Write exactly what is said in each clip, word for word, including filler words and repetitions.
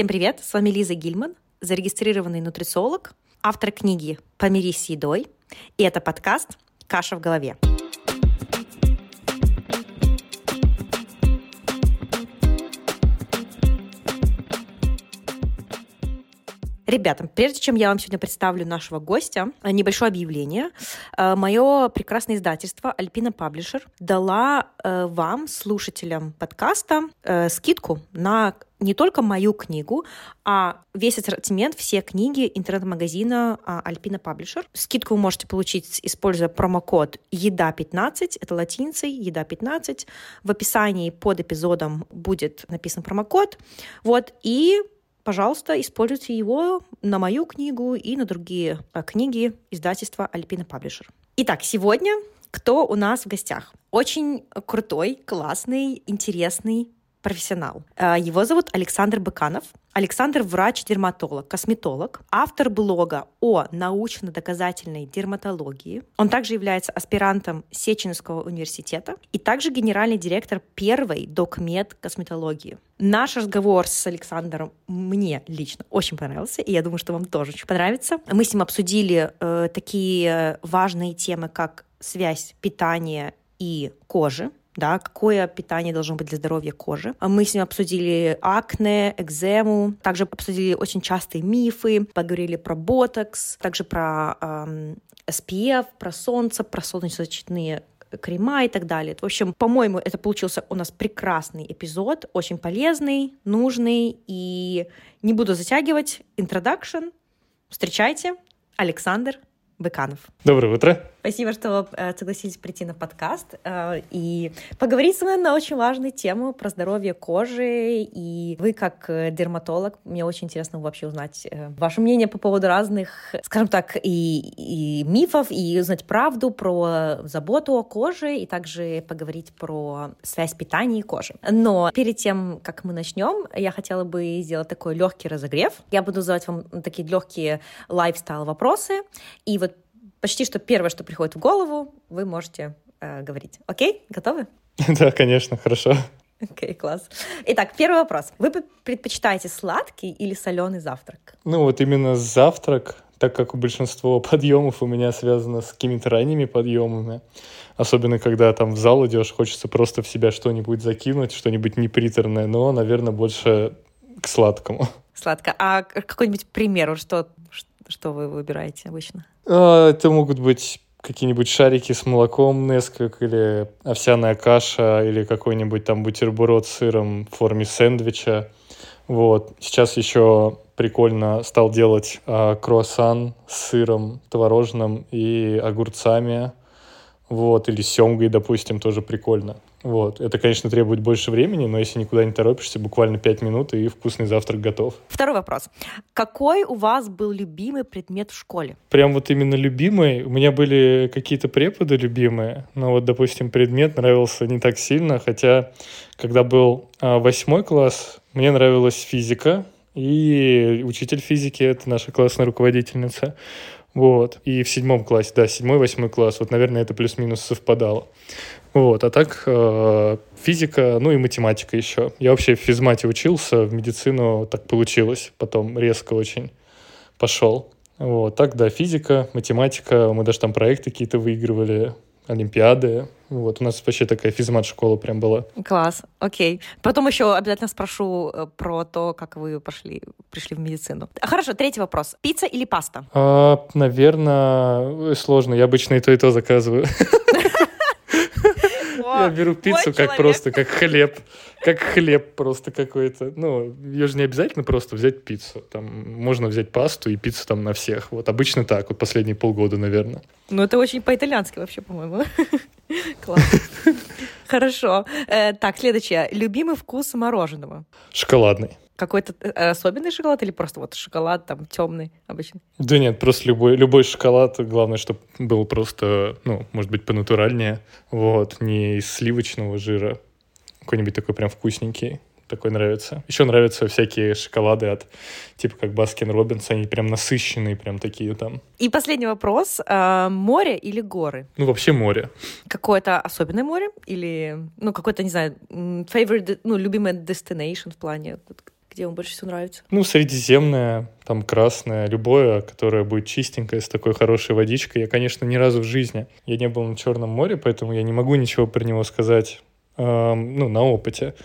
Всем привет, с вами Лиза Гильман, зарегистрированный нутрициолог, автор книги «Помирись с едой», и это подкаст «Каша в голове». Ребята, прежде чем я вам сегодня представлю нашего гостя, небольшое объявление. Мое прекрасное издательство Alpina Publisher дала вам, слушателям подкаста, скидку на не только мою книгу, а весь ассортимент, все книги интернет-магазина Alpina Publisher. Скидку вы можете получить, используя промокод еда пятнадцать, это латиницей еда пятнадцать. В описании под эпизодом будет написан промокод. Вот, и... пожалуйста, используйте его на мою книгу и на другие книги издательства Alpina Publisher. Итак, сегодня кто у нас в гостях? Очень крутой, классный, интересный профессионал. Его зовут Александр Быканов. Александр – врач-дерматолог, косметолог, автор блога о научно-доказательной дерматологии. Он также является аспирантом Сеченского университета и также генеральный директор первой докмед косметологии. Наш разговор с Александром мне лично очень понравился, и я думаю, что вам тоже очень понравится. Мы с ним обсудили э, такие важные темы, как связь питания и кожи. Да, какое питание должно быть для здоровья кожи. Мы с ним обсудили акне, экзему, также обсудили очень частые мифы, поговорили про ботокс, также про эм, эс пи эф, про солнце, про солнцезащитные крема и так далее. В общем, по-моему, это получился у нас прекрасный эпизод, очень полезный, нужный, и не буду затягивать. Интродакшн. Встречайте, Александр Быканов. Доброе утро. Спасибо, что согласились прийти на подкаст и поговорить с вами на очень важную тему про здоровье кожи. И вы, как дерматолог, мне очень интересно вообще узнать ваше мнение по поводу разных, скажем так, и, и мифов, и узнать правду про заботу о коже, и также поговорить про связь питания и кожи. Но перед тем, как мы начнем, я хотела бы сделать такой легкий разогрев. Я буду задавать вам такие легкие лайфстайл-вопросы, и вот почти что первое, что приходит в голову, вы можете э, говорить. Окей? Готовы? Да, конечно, хорошо. Окей, класс. Итак, первый вопрос. Вы предпочитаете сладкий или соленый завтрак? Ну вот именно завтрак, так как большинство подъемов у меня связано с какими-то ранними подъемами, особенно когда там в зал идешь, хочется просто в себя что-нибудь закинуть, что-нибудь неприторное, но, наверное, больше к сладкому. Сладко. А какой-нибудь пример, что, что вы выбираете обычно? Это могут быть какие-нибудь шарики с молоком, Nesquik, или овсяная каша, или какой-нибудь там бутерброд с сыром в форме сэндвича. Вот. Сейчас еще прикольно стал делать э, круассан с сыром творожным и огурцами. Вот. Или семгой, допустим, тоже прикольно. Вот. Это, конечно, требует больше времени, но если никуда не торопишься, буквально пять минут, и вкусный завтрак готов. Второй вопрос. Какой у вас был любимый предмет в школе? Прям вот именно любимый? У меня были какие-то преподы любимые, но вот, допустим, предмет нравился не так сильно, хотя, когда был восьмой класс, мне нравилась физика, и учитель физики — это наша классная руководительница. Вот. И в седьмом классе, да, седьмой, восьмой класс, вот, наверное, это плюс-минус совпадало. Вот, а так э, физика, ну и математика еще. Я вообще в физмате учился, в медицину так получилось, потом резко очень пошел. Вот, так, да, физика, математика, мы даже там проекты какие-то выигрывали, олимпиады. Вот, у нас вообще такая физмат-школа прям была. Класс, окей. Потом еще обязательно спрошу про то, как вы пошли, пришли в медицину. Хорошо, третий вопрос. Пицца или паста? А, наверное, сложно, я обычно и то, и то заказываю. Я беру пиццу как просто, как хлеб. Как хлеб просто какой-то. Ну, ее же не обязательно просто взять пиццу. Там можно взять пасту и пиццу там на всех. Вот обычно так, вот последние полгода, наверное. Ну, это очень по-итальянски вообще, по-моему. Класс. Хорошо. Так, следующее. Любимый вкус мороженого? Шоколадный. Какой-то особенный шоколад или просто вот шоколад там темный обычный? Да нет, просто любой, любой шоколад. Главное, чтобы был просто, ну, может быть, понатуральнее. Вот, не из сливочного жира. Какой-нибудь такой прям вкусненький. Такой нравится. Еще нравятся всякие шоколады от типа как Баскин Робинс. Они прям насыщенные, прям такие там. И последний вопрос. А, море или горы? Ну, вообще море. Какое-то особенное море? Или, ну, какое-то, не знаю, favorite, ну, любимое destination в плане... Где вам больше всего нравится? Ну, средиземное, там красное, любое, которое будет чистенькое, с такой хорошей водичкой. Я, конечно, ни разу в жизни, я не был на Черном море, поэтому я не могу ничего про него сказать, э, ну, на опыте.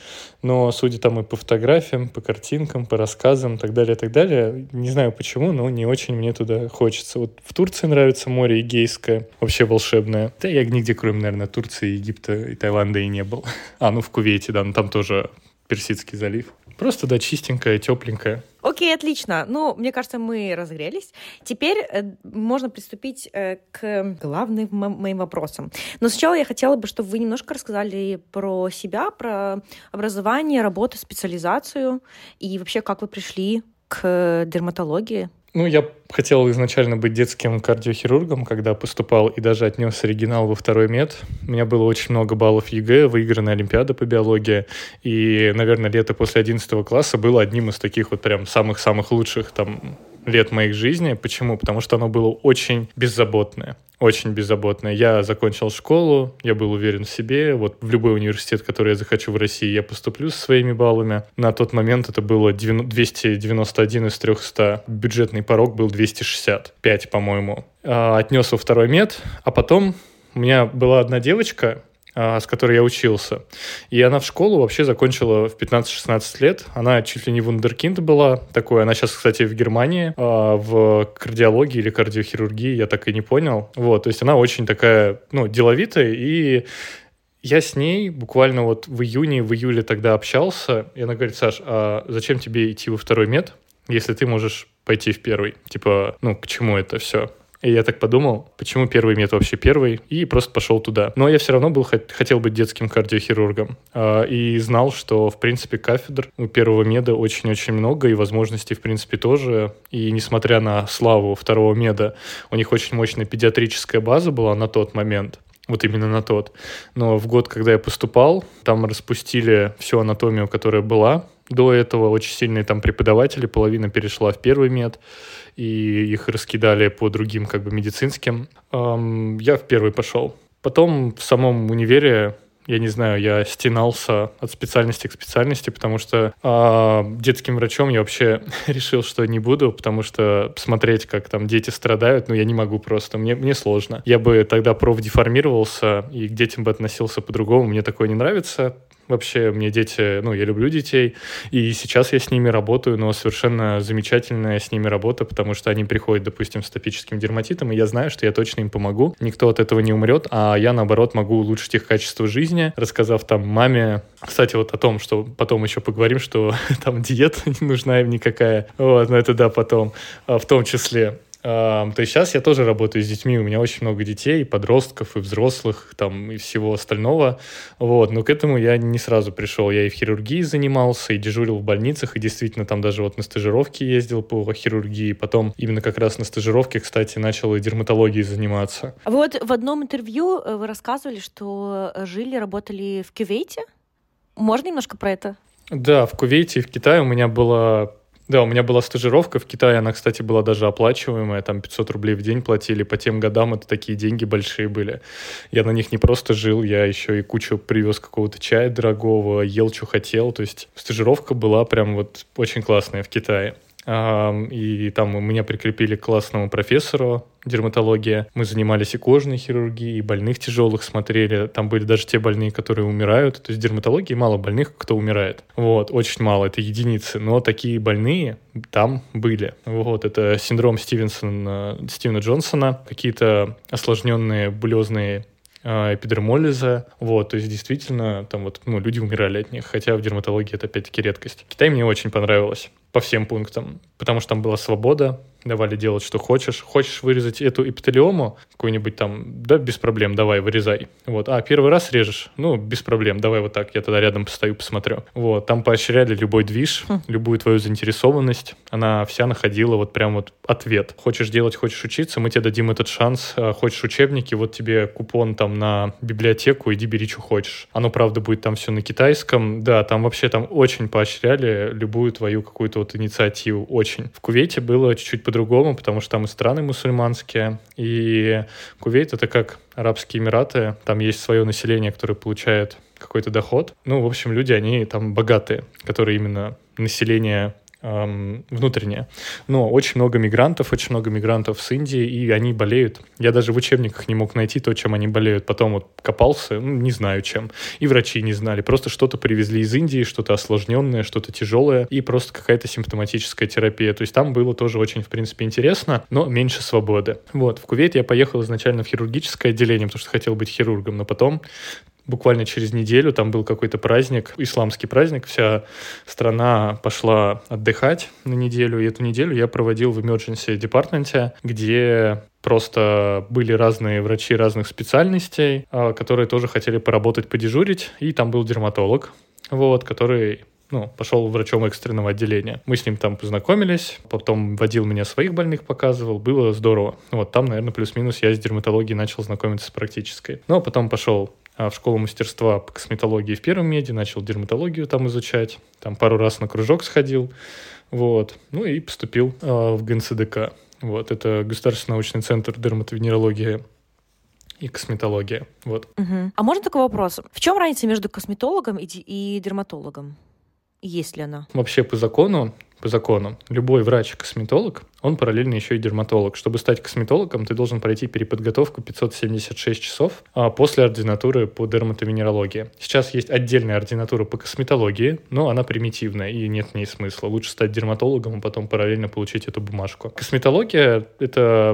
Но судя там и по фотографиям, по картинкам, по рассказам, так далее, так далее, не знаю почему, но не очень мне туда хочется. Вот в Турции нравится море Эгейское, вообще волшебное. Да я нигде, кроме, наверное, Турции, Египта и Таиланда и не был. А, ну, в Кувейте, да, но там тоже Персидский залив. Просто, да, чистенькая, тепленькая. Окей, отлично. Ну, мне кажется, мы разогрелись. Теперь можно приступить к главным моим вопросам. Но сначала я хотела бы, чтобы вы немножко рассказали про себя, про образование, работу, специализацию и вообще, как вы пришли к дерматологии. Ну, я хотел изначально быть детским кардиохирургом, когда поступал и даже отнес оригинал во второй мед. У меня было очень много баллов ЕГЭ, выигранная олимпиада по биологии. И, наверное, лето после одиннадцатого класса было одним из таких вот прям самых-самых лучших там лет моей жизни. Почему? Потому что оно было очень беззаботное. Очень беззаботное. Я закончил школу, я был уверен в себе. Вот в любой университет, который я захочу в России, я поступлю со своими баллами. На тот момент это было двести девяносто один из триста. Бюджетный порог был двести шестьдесят пять, по-моему. Отнес во второй мед. А потом у меня была одна девочка, с которой я учился. И она в школу вообще закончила в пятнадцать-шестнадцать лет. Она чуть ли не вундеркинд была такой. Она сейчас, кстати, в Германии, в кардиологии или кардиохирургии, я так и не понял. Вот, то есть она очень такая, ну, деловитая. И я с ней буквально вот в июне, в июле тогда общался. И она говорит: Саш, а зачем тебе идти во второй мед, если ты можешь пойти в первый? Типа, ну, к чему это все? И я так подумал, почему первый мед вообще первый, и просто пошел туда. Но я все равно был, хотел быть детским кардиохирургом. И знал, что, в принципе, кафедр у первого меда очень-очень много, и возможностей, в принципе, тоже. И несмотря на славу второго меда, у них очень мощная педиатрическая база была на тот момент. Вот именно на тот. Но в год, когда я поступал, там распустили всю анатомию, которая была. До этого очень сильные там преподаватели, половина перешла в первый мед, и их раскидали по другим как бы медицинским. Эм, я в первый пошел. Потом в самом универе, я не знаю, я стенался от специальности к специальности, потому что э, детским врачом я вообще решил, что не буду, потому что смотреть, как там дети страдают, ну я не могу просто, мне, мне сложно. Я бы тогда профдеформировался и к детям бы относился по-другому, мне такое не нравится. Вообще, мне дети, ну, я люблю детей, и сейчас я с ними работаю, но совершенно замечательная с ними работа, потому что они приходят, допустим, с атопическим дерматитом, и я знаю, что я точно им помогу, никто от этого не умрет, а я, наоборот, могу улучшить их качество жизни, рассказав там маме, кстати, вот о том, что потом еще поговорим, что там диета не нужна им никакая, вот, но это да, потом, в том числе. То есть сейчас я тоже работаю с детьми, у меня очень много детей, и подростков, и взрослых, там, и всего остального, вот, но к этому я не сразу пришел, я и в хирургии занимался, и дежурил в больницах, и действительно там даже вот на стажировке ездил по хирургии, потом именно как раз на стажировке, кстати, начал и дерматологией заниматься. А вы вот в одном интервью вы рассказывали, что жили, работали в Кувейте, можно немножко про это? Да, в Кувейте и в Китае у меня была... Да, у меня была стажировка в Китае, она, кстати, была даже оплачиваемая, там пятьсот рублей в день платили, по тем годам это такие деньги большие были. Я на них не просто жил, я еще и кучу привез какого-то чая дорогого, ел, что хотел, то есть стажировка была прям вот очень классная в Китае. И там меня прикрепили к классному профессору дерматологии. Мы занимались и кожной хирургией, и больных тяжелых смотрели. Там были даже те больные, которые умирают. То есть в дерматологии мало больных, кто умирает. Вот, очень мало, это единицы. Но такие больные там были. Вот, это синдром Стивенсона, Стивена Джонсона, какие-то осложненные булезные эпидермолиза, вот, то есть действительно там вот, ну, люди умирали от них, хотя в дерматологии это опять-таки редкость. Китай мне очень понравилось по всем пунктам, потому что там была свобода, давали делать, что хочешь. Хочешь вырезать эту эпителиому какую-нибудь там, да, без проблем, давай, вырезай. Вот, а первый раз режешь, ну, без проблем, давай вот так, я тогда рядом постою, посмотрю. Вот, там поощряли любой движ, любую твою заинтересованность, она вся находила вот прям вот ответ. Хочешь делать, хочешь учиться, мы тебе дадим этот шанс, хочешь учебники, вот тебе купон там на библиотеку, иди бери, что хочешь. Оно, правда, будет там все на китайском, да, там вообще там очень поощряли любую твою какую-то вот инициативу очень. В Кувейте было чуть-чуть по-другому, потому что там и страны мусульманские, и Кувейт — это как Арабские Эмираты, там есть свое население, которое получает какой-то доход. Ну, в общем, люди, они там богатые, которые именно население эм, внутреннее. Но очень много мигрантов, очень много мигрантов с Индии, и они болеют. Я даже в учебниках не мог найти то, чем они болеют. Потом вот копался, ну, не знаю чем. И врачи не знали. Просто что-то привезли из Индии, что-то осложненное, что-то тяжелое, и просто какая-то симптоматическая терапия. То есть там было тоже очень, в принципе, интересно, но меньше свободы. Вот, в Кувейт я поехал изначально в хирургическое отделение, потому что хотел быть хирургом, но потом... Буквально через неделю там был какой-то праздник, исламский праздник, вся страна пошла отдыхать на неделю, и эту неделю я проводил в emergency департаменте, где просто были разные врачи разных специальностей, которые тоже хотели поработать, подежурить, и там был дерматолог, вот, который... Ну, пошел врачом экстренного отделения. Мы с ним там познакомились, потом водил меня своих больных, показывал, было здорово. Вот там, наверное, плюс-минус я с дерматологией начал знакомиться с практической. Ну, а потом пошел а, в школу мастерства по косметологии в Первом меде, начал дерматологию там изучать, там пару раз на кружок сходил, вот, ну и поступил а, в ГНЦДК. Вот, это Государственный научный центр дерматовенерологии и косметологии, вот. Угу. А можно такой вопрос? В чем разница между косметологом и, д- и дерматологом? Есть ли она? Вообще по закону, по закону, любой врач-косметолог, он параллельно еще и дерматолог. Чтобы стать косметологом, ты должен пройти переподготовку пятьсот семьдесят шесть часов после ординатуры по дерматовенерологии. Сейчас есть отдельная ординатура по косметологии, но она примитивная и нет в ней смысла. Лучше стать дерматологом, а потом параллельно получить эту бумажку. Косметология, это,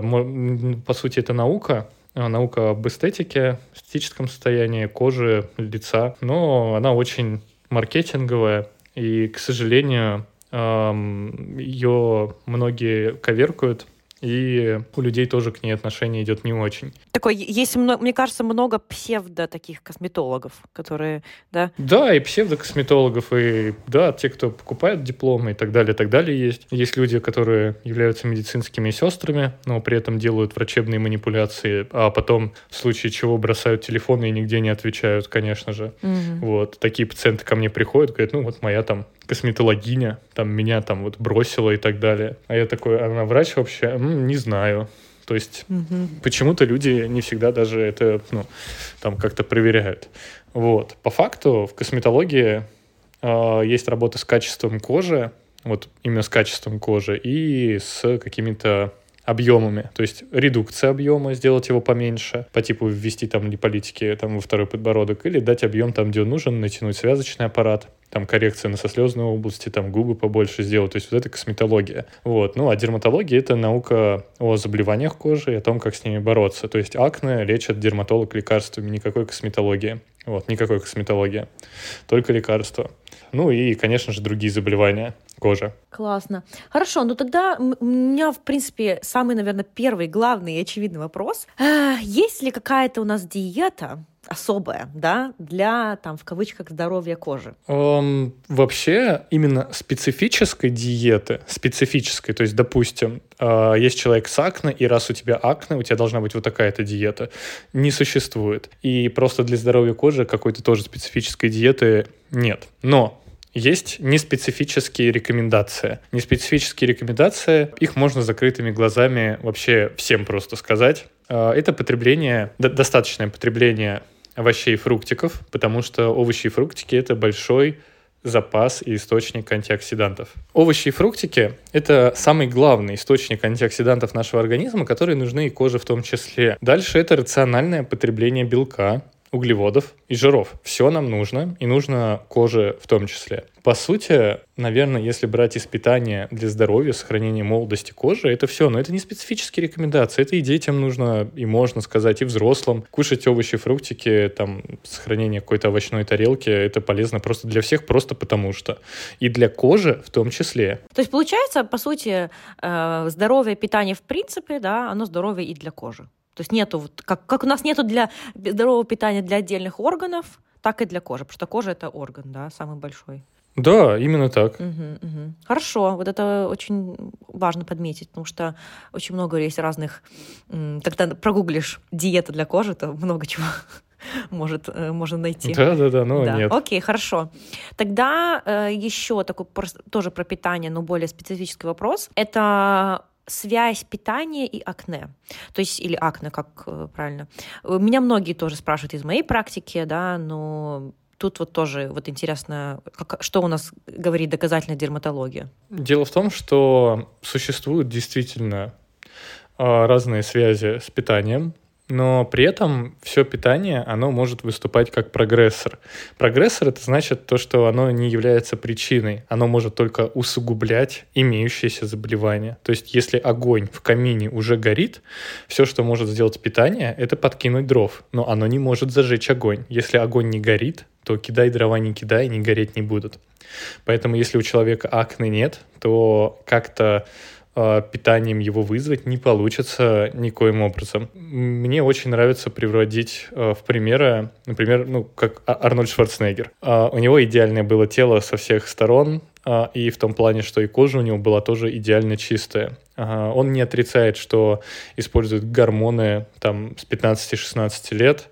по сути, это наука, наука об эстетике, эстетическом состоянии кожи, лица, но она очень маркетинговая. И, к сожалению, ее многие коверкуют, и у людей тоже к ней отношение идет не очень. Такой, есть, мне кажется, много псевдо таких косметологов, которые, да? Да, и псевдокосметологов, и да, те, кто покупает дипломы и так далее, и так далее есть. Есть люди, которые являются медицинскими сестрами, но при этом делают врачебные манипуляции, а потом в случае чего бросают телефоны и нигде не отвечают, конечно же. Угу. Вот, такие пациенты ко мне приходят, говорят, ну вот моя там косметологиня, там меня там вот бросила и так далее. А я такой, она врач вообще? Не знаю. То есть угу. Почему-то люди не всегда даже это, ну, там как-то проверяют. Вот. По факту в косметологии э, есть работа с качеством кожи, вот именно с качеством кожи и с какими-то объемами, то есть редукция объема, сделать его поменьше, по типу ввести там липолитики там, во второй подбородок или дать объем там, где он нужен, натянуть связочный аппарат, там коррекция носослезной области, там губы побольше сделать, то есть вот это косметология. Вот. Ну а дерматология — это наука о заболеваниях кожи и о том, как с ними бороться, то есть акне лечат дерматолог лекарствами, никакой косметологии. Вот, никакой косметологии, только лекарства. Ну и, конечно же, другие заболевания кожи. Классно. Хорошо, ну тогда у меня, в принципе, самый, наверное, первый, главный и очевидный вопрос. Есть ли какая-то у нас диета особая, да, для, там, в кавычках, здоровья кожи? Um, вообще, именно специфической диеты, специфической, то есть, допустим, э, есть человек с акне, и раз у тебя акне, у тебя должна быть вот такая-то диета, не существует. И просто для здоровья кожи какой-то тоже специфической диеты нет. Но есть неспецифические рекомендации. Неспецифические рекомендации, их можно закрытыми глазами вообще всем просто сказать. Это потребление, достаточное потребление овощей и фруктиков, потому что овощи и фруктики — это большой запас и источник антиоксидантов. Овощи и фруктики — это самый главный источник антиоксидантов нашего организма, которые нужны и коже в том числе. Дальше это рациональное потребление белка, углеводов и жиров. Все нам нужно, и нужно коже в том числе. По сути, наверное, если брать из питания для здоровья, сохранения молодости кожи, это все, но это не специфические рекомендации, это и детям нужно, и можно сказать, и взрослым. Кушать овощи, фруктики, там, сохранение какой-то овощной тарелки, это полезно просто для всех, просто потому что. И для кожи в том числе. То есть получается, по сути, здоровье, питание в принципе, да, оно здоровье и для кожи. То есть нету, вот, как, как у нас нету для здорового питания для отдельных органов, так и для кожи, потому что кожа — это орган, да, самый большой. Да, именно так. Угу, угу. Хорошо, вот это очень важно подметить, потому что очень много есть разных... Когда прогуглишь диета для кожи, то много чего может, можно найти. Да-да-да, но да. Нет. Окей, хорошо. Тогда э, еще такой тоже про питание, но более специфический вопрос. Это связь питания и акне. То есть, или акне, как э, правильно. Меня многие тоже спрашивают из моей практики, да, но... Тут вот тоже вот интересно, как, что у нас говорит доказательная дерматология? Дело в том, что существуют действительно разные связи с питанием, но при этом все питание, оно может выступать как прогрессор. Прогрессор – это значит то, что оно не является причиной, оно может только усугублять имеющиеся заболевания. То есть если огонь в камине уже горит, все, что может сделать питание – это подкинуть дров, но оно не может зажечь огонь. Если огонь не горит, то кидай дрова, не кидай, не гореть не будут. Поэтому если у человека акне нет, то как-то э, питанием его вызвать не получится никоим образом. Мне очень нравится приводить э, в примеры, например, ну, как Арнольд Шварценеггер. Э, у него идеальное было тело со всех сторон, э, и в том плане, что и кожа у него была тоже идеально чистая. Э, он не отрицает, что использует гормоны там, с пятнадцати-шестнадцати лет,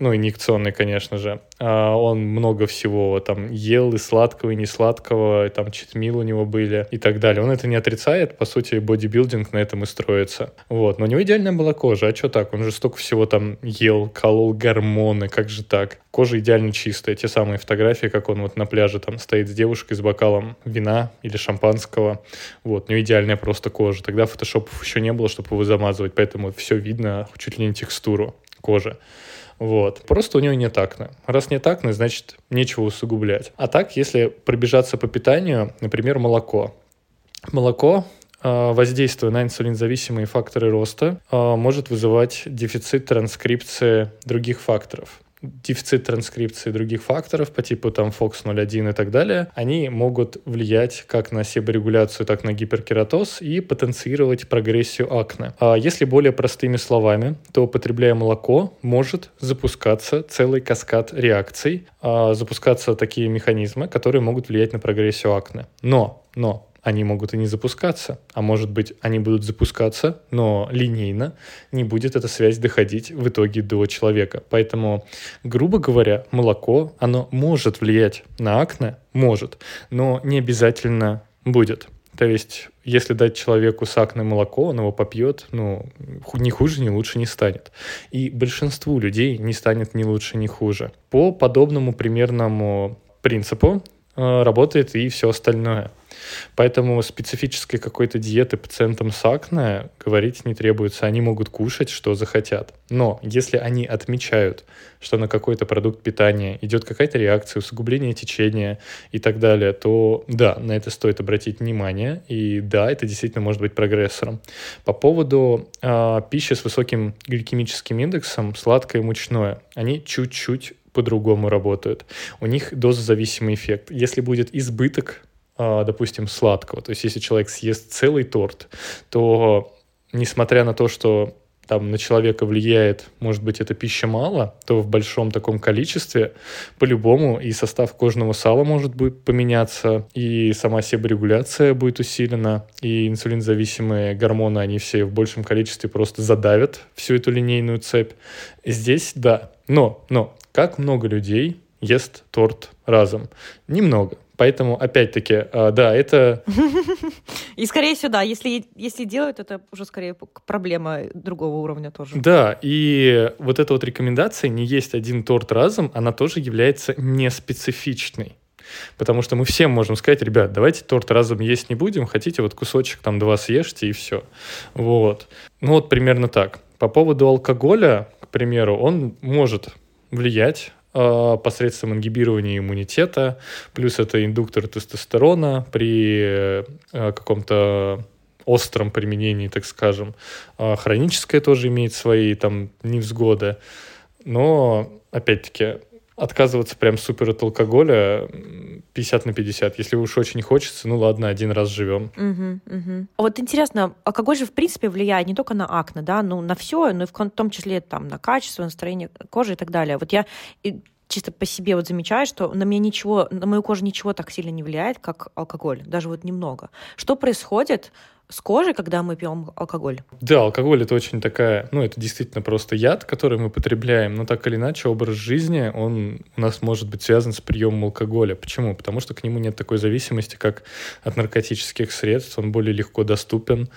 ну, инъекционный, конечно же. Он много всего там ел, и сладкого, и несладкого, и там читмил у него были, и так далее. Он это не отрицает, по сути, бодибилдинг на этом и строится. Вот. Но у него идеальная была кожа, а что так? Он же столько всего там ел, колол гормоны, как же так? Кожа идеально чистая, те самые фотографии, как он вот на пляже там стоит с девушкой с бокалом вина или шампанского. Вот. У него идеальная просто кожа. Тогда фотошопов еще не было, чтобы его замазывать, поэтому все видно, чуть ли не текстуру кожи. Вот. Просто у него нет акне. Раз нет акне, значит, нечего усугублять. А так, если пробежаться по питанию, например, молоко. Молоко, воздействуя на инсулинзависимые факторы роста, может вызывать дефицит транскрипции других факторов. Дефицит транскрипции других факторов по типу там фокс ноль один и так далее, они могут влиять как на себорегуляцию, так и на гиперкератоз и потенцировать прогрессию акне. А если более простыми словами, то, потребляя молоко, может запускаться целый каскад реакций, а, запускаться такие механизмы, которые могут влиять на прогрессию акне. Но, но они могут и не запускаться, а может быть, они будут запускаться, но линейно не будет эта связь доходить в итоге до человека. Поэтому, грубо говоря, молоко, оно может влиять на акне, может, но не обязательно будет. То есть, если дать человеку с акне молоко, он его попьет, ну, ни хуже, ни лучше не станет. И большинству людей не станет ни лучше, ни хуже. По подобному примерному принципу работает и все остальное. Поэтому специфической какой-то диеты пациентам с акне говорить не требуется. Они могут кушать, что захотят. Но если они отмечают, что на какой-то продукт питания идет какая-то реакция, усугубление течения и так далее, то да, на это стоит обратить внимание. И да, это действительно может быть прогрессором. По поводу э, пищи с высоким гликемическим индексом, сладкое и мучное, они чуть-чуть по-другому работают. У них дозозависимый эффект. Если будет избыток, допустим, сладкого, то есть если человек съест целый торт, то несмотря на то, что там на человека влияет, может быть, эта пища мало, то в большом таком количестве по-любому и состав кожного сала может будет поменяться, и сама себорегуляция будет усилена, и инсулинзависимые гормоны, они все в большем количестве просто задавят всю эту линейную цепь. Здесь да, но, но как много людей ест торт разом? Немного. Поэтому, опять-таки, да, это... И, скорее всего, да, если, если делают, это уже, скорее, проблема другого уровня тоже. Да, и вот эта вот рекомендация «не есть один торт разом», она тоже является неспецифичной. Потому что мы всем можем сказать: ребят, давайте торт разом есть не будем, хотите, вот кусочек там два съешьте и все. Вот. Ну вот примерно так. По поводу алкоголя, к примеру, он может влиять посредством ингибирования иммунитета, плюс это индуктор тестостерона при каком-то остром применении, так скажем. Хроническое тоже имеет свои там невзгоды, но, опять-таки, отказываться прям супер от алкоголя пятьдесят на пятьдесят. Если уж очень хочется, ну ладно, один раз живем. Угу, угу. Вот интересно, алкоголь же в принципе влияет не только на акне, да, ну на все, но и в том числе там на качество, настроение кожи и так далее. Вот я чисто по себе вот замечаю, что на меня ничего, на мою кожу ничего так сильно не влияет, как алкоголь, даже вот немного. Что происходит с кожей, когда мы пьем алкоголь? Да, алкоголь — это очень такая... Ну, это действительно просто яд, который мы потребляем, но так или иначе образ жизни, он у нас может быть связан с приемом алкоголя. Почему? Потому что к нему нет такой зависимости, как от наркотических средств, он более легко доступен,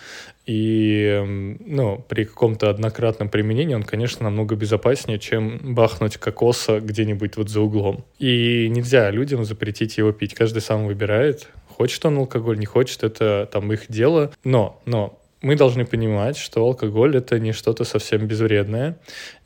и ну, при каком-то однократном применении он, конечно, намного безопаснее, чем бахнуть кокоса где-нибудь вот за углом. И нельзя людям запретить его пить, каждый сам выбирает. Хочет он алкоголь, не хочет, это там их дело. Но, но мы должны понимать, что алкоголь — это не что-то совсем безвредное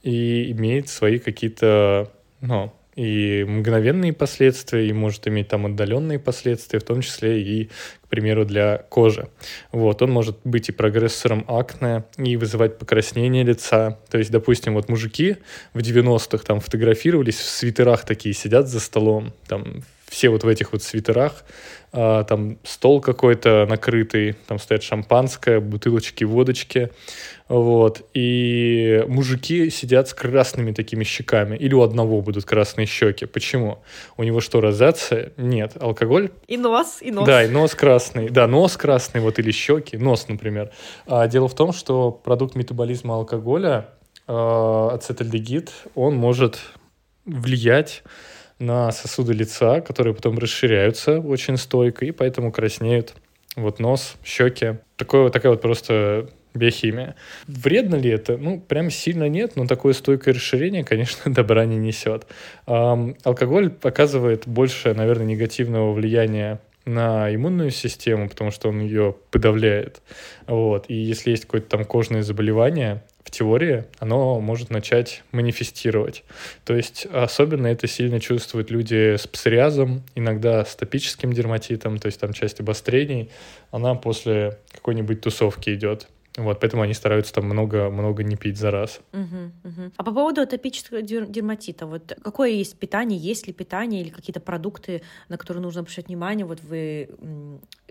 и имеет свои какие-то, ну, и мгновенные последствия, и может иметь там отдаленные последствия, в том числе и, к примеру, для кожи. Вот, он может быть и прогрессором акне, и вызывать покраснение лица. То есть, допустим, вот мужики в девяностых там фотографировались, в свитерах такие сидят за столом, там, все вот в этих вот свитерах, а, там стол какой-то накрытый, там стоят шампанское, бутылочки, водочки, вот, и мужики сидят с красными такими щеками, или у одного будут красные щеки. Почему? У него что, розация? Нет, алкоголь? И нос, и нос. Да, и нос красный, да, нос красный, вот, или щеки, нос, например. А, дело в том, что продукт метаболизма алкоголя, а, ацетальдегид, он может влиять на сосуды лица, которые потом расширяются очень стойко, и поэтому краснеют вот нос, щеки. Такое, такая вот просто биохимия. Вредно ли это? Ну, прям сильно нет, но такое стойкое расширение, конечно, добра не несет. Эм, алкоголь оказывает больше, наверное, негативного влияния на иммунную систему, потому что он ее подавляет. Вот. И если есть какое-то там кожное заболевание, в теории оно может начать манифестировать. То есть особенно это сильно чувствуют люди с псориазом, иногда с топическим дерматитом, то есть там часть обострений, она после какой-нибудь тусовки идет. Вот, поэтому они стараются там много-много не пить за раз. Uh-huh, uh-huh. А по поводу атопического дерматита, вот какое есть питание, есть ли питание или какие-то продукты, на которые нужно обращать внимание? Вот вы,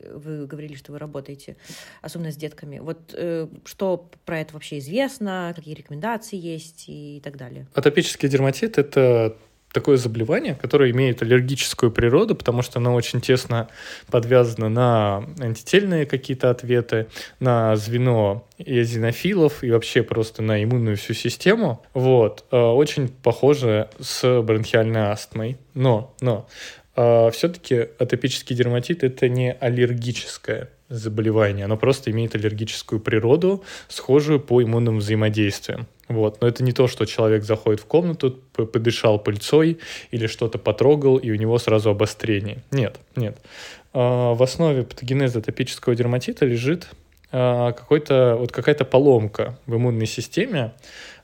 вы говорили, что вы работаете, особенно с детками. Вот э, что про это вообще известно, какие рекомендации есть и так далее? Атопический дерматит — это такое заболевание, которое имеет аллергическую природу, потому что оно очень тесно подвязано на антительные какие-то ответы, на звено эозинофилов и вообще просто на иммунную всю систему. Вот. Очень похоже с бронхиальной астмой. Но, но все-таки атопический дерматит — это не аллергическое заболевание, оно просто имеет аллергическую природу, схожую по иммунным взаимодействиям. Вот. Но это не то, что человек заходит в комнату, подышал пыльцой или что-то потрогал, и у него сразу обострение. Нет, нет. В основе патогенеза атопического дерматита лежит какой-то, вот какая-то поломка в иммунной системе,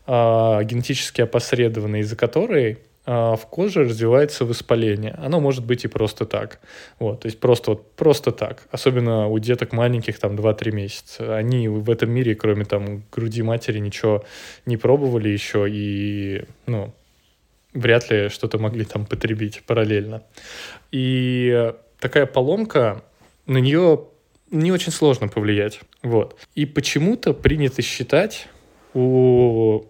генетически опосредованная, из-за которой в коже развивается воспаление. Оно может быть и просто так. Вот, то есть просто, вот, просто так. Особенно у деток маленьких, там, два-три месяца. Они в этом мире, кроме там груди матери, ничего не пробовали еще и, ну, вряд ли что-то могли там потребить параллельно. И такая поломка, на нее не очень сложно повлиять. Вот. И почему-то принято считать у...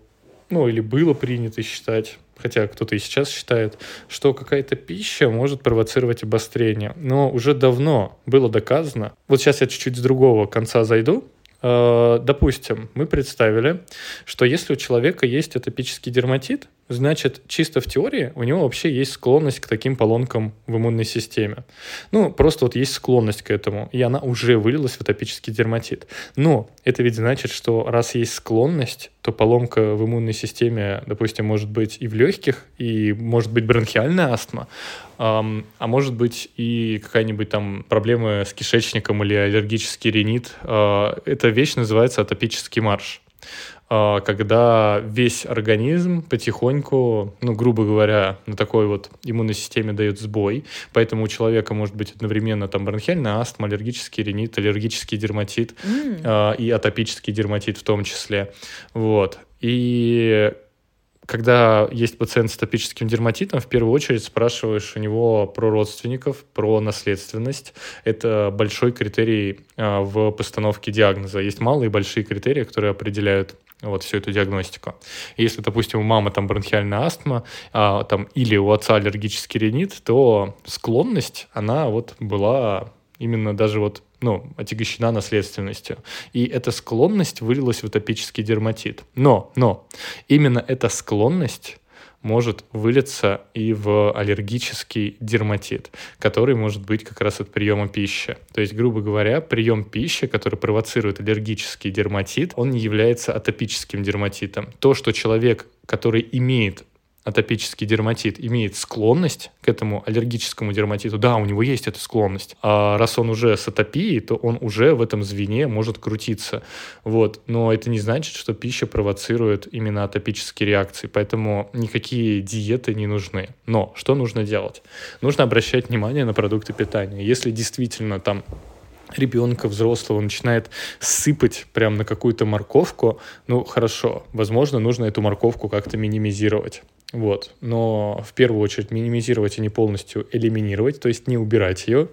Ну, или было принято считать, хотя кто-то и сейчас считает, что какая-то пища может провоцировать обострение. Но уже давно было доказано. Вот сейчас я чуть-чуть с другого конца зайду. Допустим, мы представили, что если у человека есть атопический дерматит, значит, чисто в теории у него вообще есть склонность к таким поломкам в иммунной системе. Ну, просто вот есть склонность к этому, и она уже вылилась в атопический дерматит. Но это ведь значит, что раз есть склонность, то поломка в иммунной системе, допустим, может быть и в легких, и может быть бронхиальная астма, а может быть и какая-нибудь там проблема с кишечником или аллергический ринит. Эта вещь называется атопический марш, когда весь организм потихоньку, ну, грубо говоря, на такой вот иммунной системе дает сбой, поэтому у человека может быть одновременно там бронхиальная астма, аллергический ринит, аллергический дерматит mm. и атопический дерматит в том числе. Вот. И когда есть пациент с атопическим дерматитом, в первую очередь спрашиваешь у него про родственников, про наследственность. Это большой критерий в постановке диагноза. Есть малые и большие критерии, которые определяют вот всю эту диагностику. Если, допустим, у мамы там бронхиальная астма, а, там, или у отца аллергический ринит, то склонность, она вот была именно даже вот ну, отягощена наследственностью. И эта склонность вылилась в атопический дерматит. Но, но именно эта склонность может вылиться и в аллергический дерматит, который может быть как раз от приема пищи. То есть, грубо говоря, прием пищи, который провоцирует аллергический дерматит, он не является атопическим дерматитом. То, что человек, который имеет атопический дерматит, имеет склонность к этому аллергическому дерматиту, да, у него есть эта склонность. А раз он уже с атопией, то он уже в этом звене может крутиться. Вот. Но это не значит, что пища провоцирует именно атопические реакции, поэтому никакие диеты не нужны. Но что нужно делать? Нужно обращать внимание на продукты питания. Если действительно там ребенка взрослого начинает сыпать прям на какую-то морковку, ну хорошо, возможно, нужно эту морковку как-то минимизировать. Вот. Но в первую очередь минимизировать и не полностью элиминировать, то есть не убирать ее.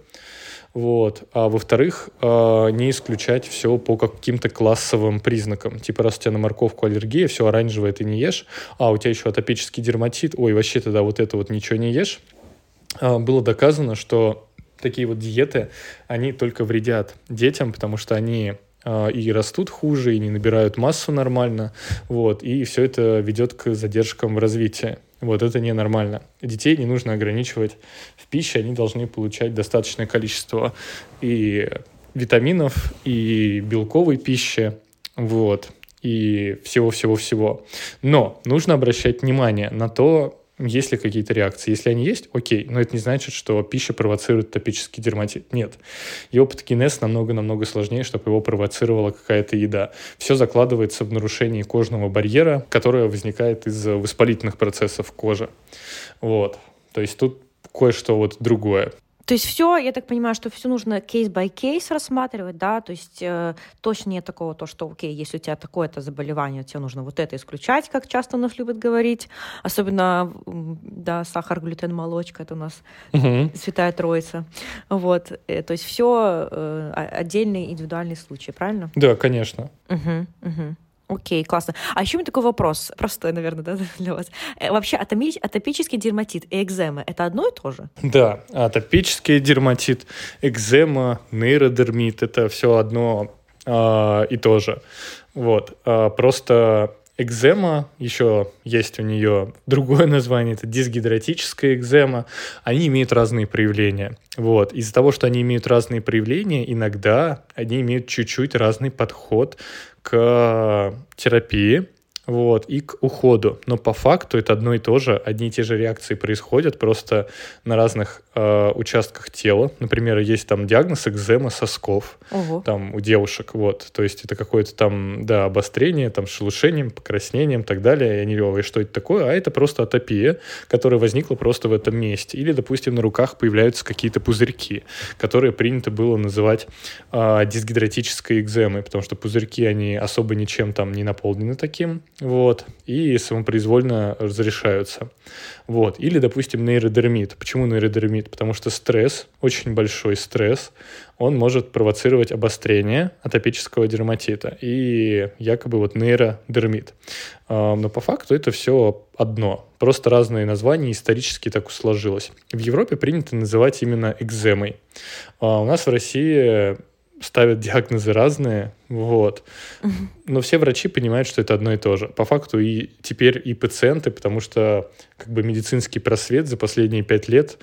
Вот. А во-вторых, не исключать все по каким-то классовым признакам. Типа, раз у тебя на морковку аллергия, все оранжевое ты не ешь, а у тебя еще атопический дерматит, ой, вообще тогда вот это вот ничего не ешь. Было доказано, что такие вот диеты, они только вредят детям, потому что они и растут хуже, и не набирают массу нормально, вот, и все это ведет к задержкам в развитии. Вот, это ненормально. Детей не нужно ограничивать в пище, они должны получать достаточное количество и витаминов, и белковой пищи, вот, и всего-всего-всего. Но нужно обращать внимание на то, есть ли какие-то реакции. Если они есть, окей, но это не значит, что пища провоцирует атопический дерматит. Нет. Его патогенез намного-намного сложнее, чтобы его провоцировала какая-то еда. Все закладывается в нарушении кожного барьера, которое возникает из воспалительных процессов кожи. Вот. То есть тут кое-что вот другое. То есть все, я так понимаю, что все нужно кейс-бай-кейс рассматривать, да, то есть э, точно нет такого, то, что, окей, если у тебя такое-то заболевание, тебе нужно вот это исключать, как часто нас любят говорить, особенно, да, сахар, глютен, молочка, это у нас угу. святая троица, вот, э, то есть все э, отдельные индивидуальные случаи, правильно? Да, конечно. Угу, угу. Окей, классно. А еще у меня такой вопрос, простой, наверное, да, для вас. Вообще атопический дерматит и экзема – это одно и то же? Да, атопический дерматит, экзема, нейродермит – это все одно э, и то же. Вот, э, просто экзема, еще есть у нее другое название, это дисгидратическая экзема, они имеют разные проявления. Вот. Из-за того, что они имеют разные проявления, иногда они имеют чуть-чуть разный подход к терапии, вот, и к уходу. Но по факту это одно и то же, одни и те же реакции происходят просто на разных э, участках тела. Например, есть там диагноз экзема сосков, угу. там у девушек, вот, то есть это какое-то там, да, обострение, там, шелушением, покраснением и так далее. Я не ревую, что это такое, а это просто атопия, которая возникла просто в этом месте. Или, допустим, на руках появляются какие-то пузырьки, которые принято было называть э, дисгидратической экземой, потому что пузырьки, они особо ничем там не наполнены таким. Вот, и самопроизвольно разрешаются. Вот. Или, допустим, нейродермит. Почему нейродермит? Потому что стресс, очень большой стресс, он может провоцировать обострение атопического дерматита и якобы вот нейродермит. Но по факту это все одно. Просто разные названия исторически так сложилось. В Европе принято называть именно экземой. А у нас в России ставят диагнозы разные, вот. Но все врачи понимают, что это одно и то же. По факту и теперь и пациенты, потому что как бы медицинский просвет за последние пять лет,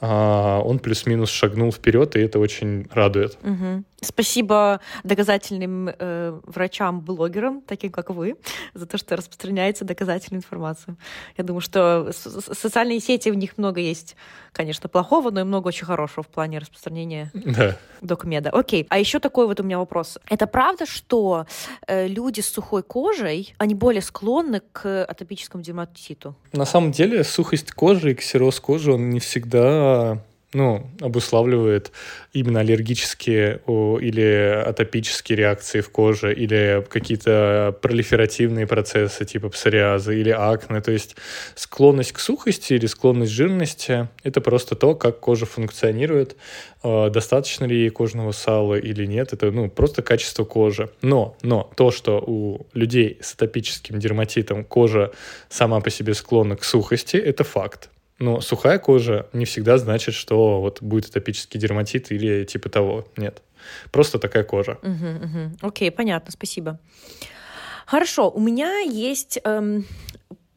а, он плюс-минус шагнул вперед, и это очень радует. Угу. Спасибо доказательным э, врачам-блогерам, таким как вы, за то, что распространяется доказательную информацию. Я думаю, что социальные сети, в них много есть, конечно, плохого, но и много очень хорошего в плане распространения да. докмеда. Окей. А еще такой вот у меня вопрос. Это правда, что э, люди с сухой кожей, они более склонны к атопическому дерматиту? На самом деле сухость кожи и ксероз кожи, он не всегда... ну, обуславливает именно аллергические или атопические реакции в коже, или какие-то пролиферативные процессы типа псориаза или акне. То есть склонность к сухости или склонность к жирности – это просто то, как кожа функционирует, достаточно ли ей кожного сала или нет. Это, ну, просто качество кожи. Но, но то, что у людей с атопическим дерматитом кожа сама по себе склонна к сухости – это факт. Но сухая кожа не всегда значит, что вот будет атопический дерматит или типа того. Нет. Просто такая кожа. Угу, угу. Окей, понятно, спасибо. Хорошо, у меня есть эм,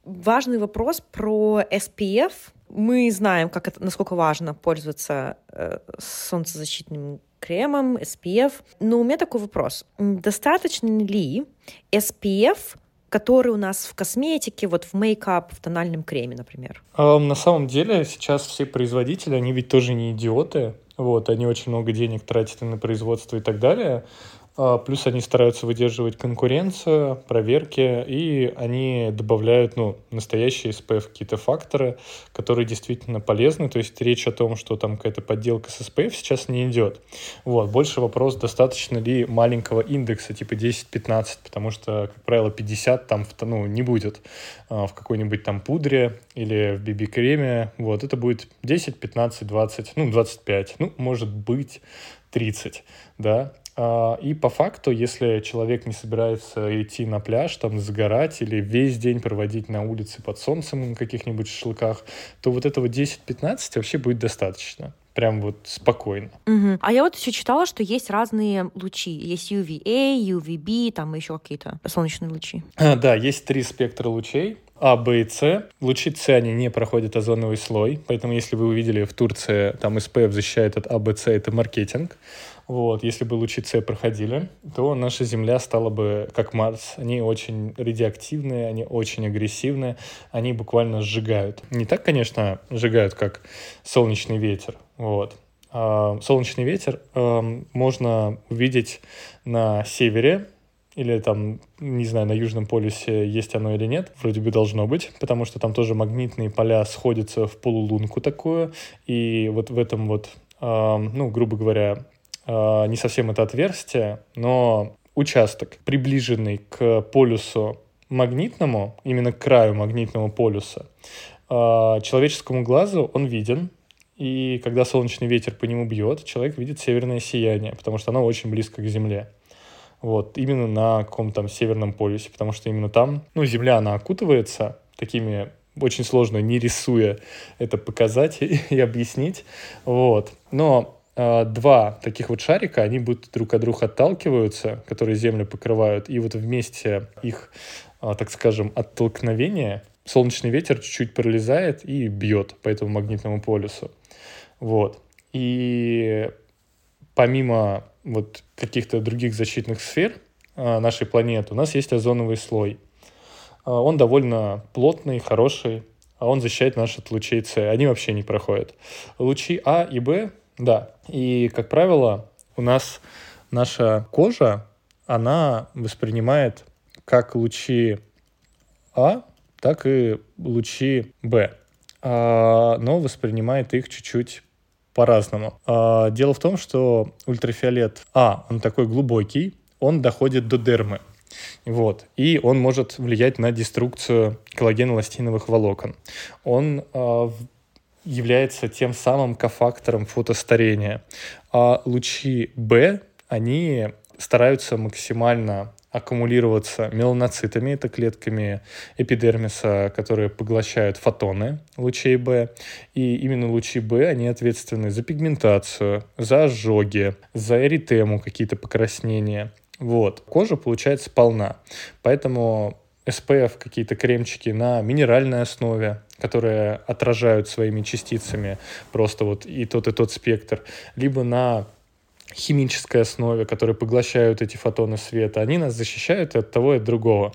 важный вопрос про эс пи эф. Мы знаем, как это, насколько важно пользоваться э, солнцезащитным кремом, эс пи эф. Но у меня такой вопрос. Достаточно ли эс пи эф, который у нас в косметике, вот в мейкап, в тональном креме, например? На самом деле сейчас все производители, они ведь тоже не идиоты. Вот, они очень много денег тратят на производство и так далее. Плюс они стараются выдерживать конкуренцию, проверки, и они добавляют ну, настоящие эс пи эф, какие-то факторы, которые действительно полезны. То есть речь о том, что там какая-то подделка с эс пи эф сейчас не идет. Вот. Больше вопрос, достаточно ли маленького индекса, типа десять-пятнадцать, потому что, как правило, пятьдесят там ну, не будет в какой-нибудь там пудре или в би би-креме. Вот. Это будет десять, пятнадцать, двадцать, ну, двадцать пять, ну, может быть, тридцать, да. И по факту, если человек не собирается идти на пляж, там, загорать или весь день проводить на улице под солнцем на каких-нибудь шашлыках, то вот этого десять-пятнадцать вообще будет достаточно. Прям вот спокойно. Угу. А я вот еще читала, что есть разные лучи. Есть ю ви эй, ю ви би, там еще какие-то солнечные лучи. А, да, есть три спектра лучей. А, Б и С. Лучи С, они не проходят озоновый слой. Поэтому, если вы увидели в Турции, там эс пи эф защищает от А, Б, С, это маркетинг. Вот, если бы лучи С проходили, то наша Земля стала бы как Марс. Они очень радиоактивные, они очень агрессивные, они буквально сжигают. Не так, конечно, сжигают, как солнечный ветер. Вот. Солнечный ветер можно увидеть на севере, или там, не знаю, на Южном полюсе есть оно или нет, вроде бы должно быть, потому что там тоже магнитные поля сходятся в полулунку такую, и вот в этом вот, ну, грубо говоря, не совсем это отверстие, но участок, приближенный к полюсу магнитному, именно к краю магнитного полюса, человеческому глазу он виден, и когда солнечный ветер по нему бьет, человек видит северное сияние, потому что оно очень близко к Земле. Вот, именно на каком-то там северном полюсе, потому что именно там, ну, Земля, она окутывается такими... Очень сложно, не рисуя, это показать и, и объяснить. Вот, но... Два таких вот шарика, они будут друг от друга отталкиваются, которые Землю покрывают, и вот вместе их, так скажем, оттолкновение солнечный ветер чуть-чуть пролезает и бьет по этому магнитному полюсу. Вот. И помимо вот каких-то других защитных сфер нашей планеты у нас есть озоновый слой. Он довольно плотный, хороший, а он защищает нас от лучей С. Они вообще не проходят. Лучи А и Б – да, и, как правило, у нас наша кожа, она воспринимает как лучи А, так и лучи Б, но воспринимает их чуть-чуть по-разному. Дело в том, что ультрафиолет А, он такой глубокий, он доходит до дермы, вот, и он может влиять на деструкцию коллаген-эластиновых волокон. Он является тем самым кофактором фотостарения. А лучи Б, они стараются максимально аккумулироваться меланоцитами, это клетками эпидермиса, которые поглощают фотоны лучей Б. И именно лучи Б, они ответственны за пигментацию, за ожоги, за эритему, какие-то покраснения. Вот. Кожа получается полна. Поэтому эс пи эф, какие-то кремчики на минеральной основе, которые отражают своими частицами просто вот и тот, и тот спектр, либо на химической основе, которые поглощают эти фотоны света, они нас защищают и от того, и от другого.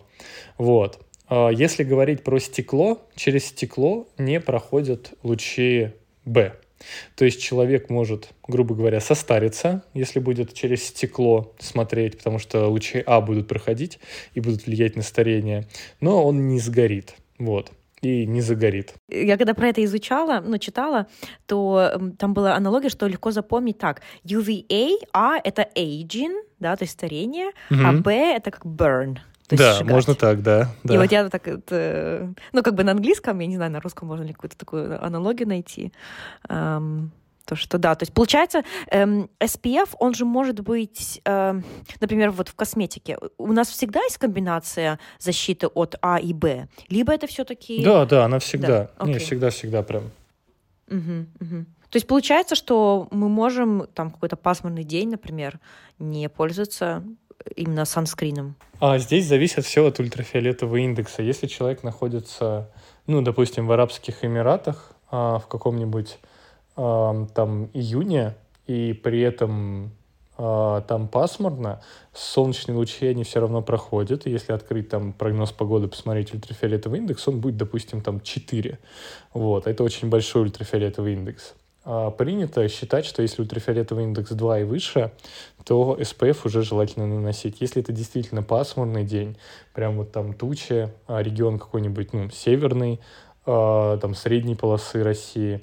Вот. Если говорить про стекло, через стекло не проходят лучи Б. То есть человек может, грубо говоря, состариться, если будет через стекло смотреть, потому что лучи А будут проходить и будут влиять на старение, но он не сгорит, вот, и не загорит. Я когда про это изучала, ну, читала, то там была аналогия, что легко запомнить так. ю ви эй, А — это aging, да, то есть старение, угу. А B — это как burn. Да, сжигать. Можно так, да. да. И вот я так, это, ну, как бы на английском, я не знаю, на русском можно ли какую-то такую аналогию найти. Эм, то, что да, то есть получается, эм, эс пи эф, он же может быть, эм, например, вот в косметике. У нас всегда есть комбинация защиты от А и Б? Либо это все-таки... Да, да, она всегда. Да, okay. Не, всегда-всегда прям. Угу, угу. То есть получается, что мы можем там какой-то пасмурный день, например, не пользоваться именно санскрином. А здесь зависит все от ультрафиолетового индекса. Если человек находится, ну, допустим, в Арабских Эмиратах а, в каком-нибудь а, там июне, и при этом а, там пасмурно, солнечные лучи, они все равно проходят. И если открыть там прогноз погоды, посмотреть ультрафиолетовый индекс, он будет, допустим, там четыре. Вот. Это очень большой ультрафиолетовый индекс. Принято считать, что если ультрафиолетовый индекс два и выше, то эс пэ эф уже желательно наносить. Если это действительно пасмурный день, прям вот там тучи, регион какой-нибудь, ну, северный, там средней полосы России,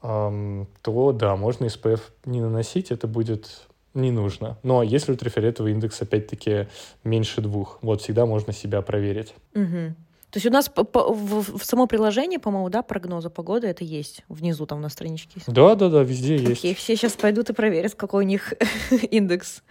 то да, можно эс пэ эф не наносить, это будет не нужно. Но если ультрафиолетовый индекс, опять-таки, меньше двух, вот всегда можно себя проверить. Угу. То есть у нас в само приложение, по-моему, да, прогноза погоды это есть внизу там на страничке. Да-да-да, везде есть. Окей, все сейчас пойдут и проверят, какой у них индекс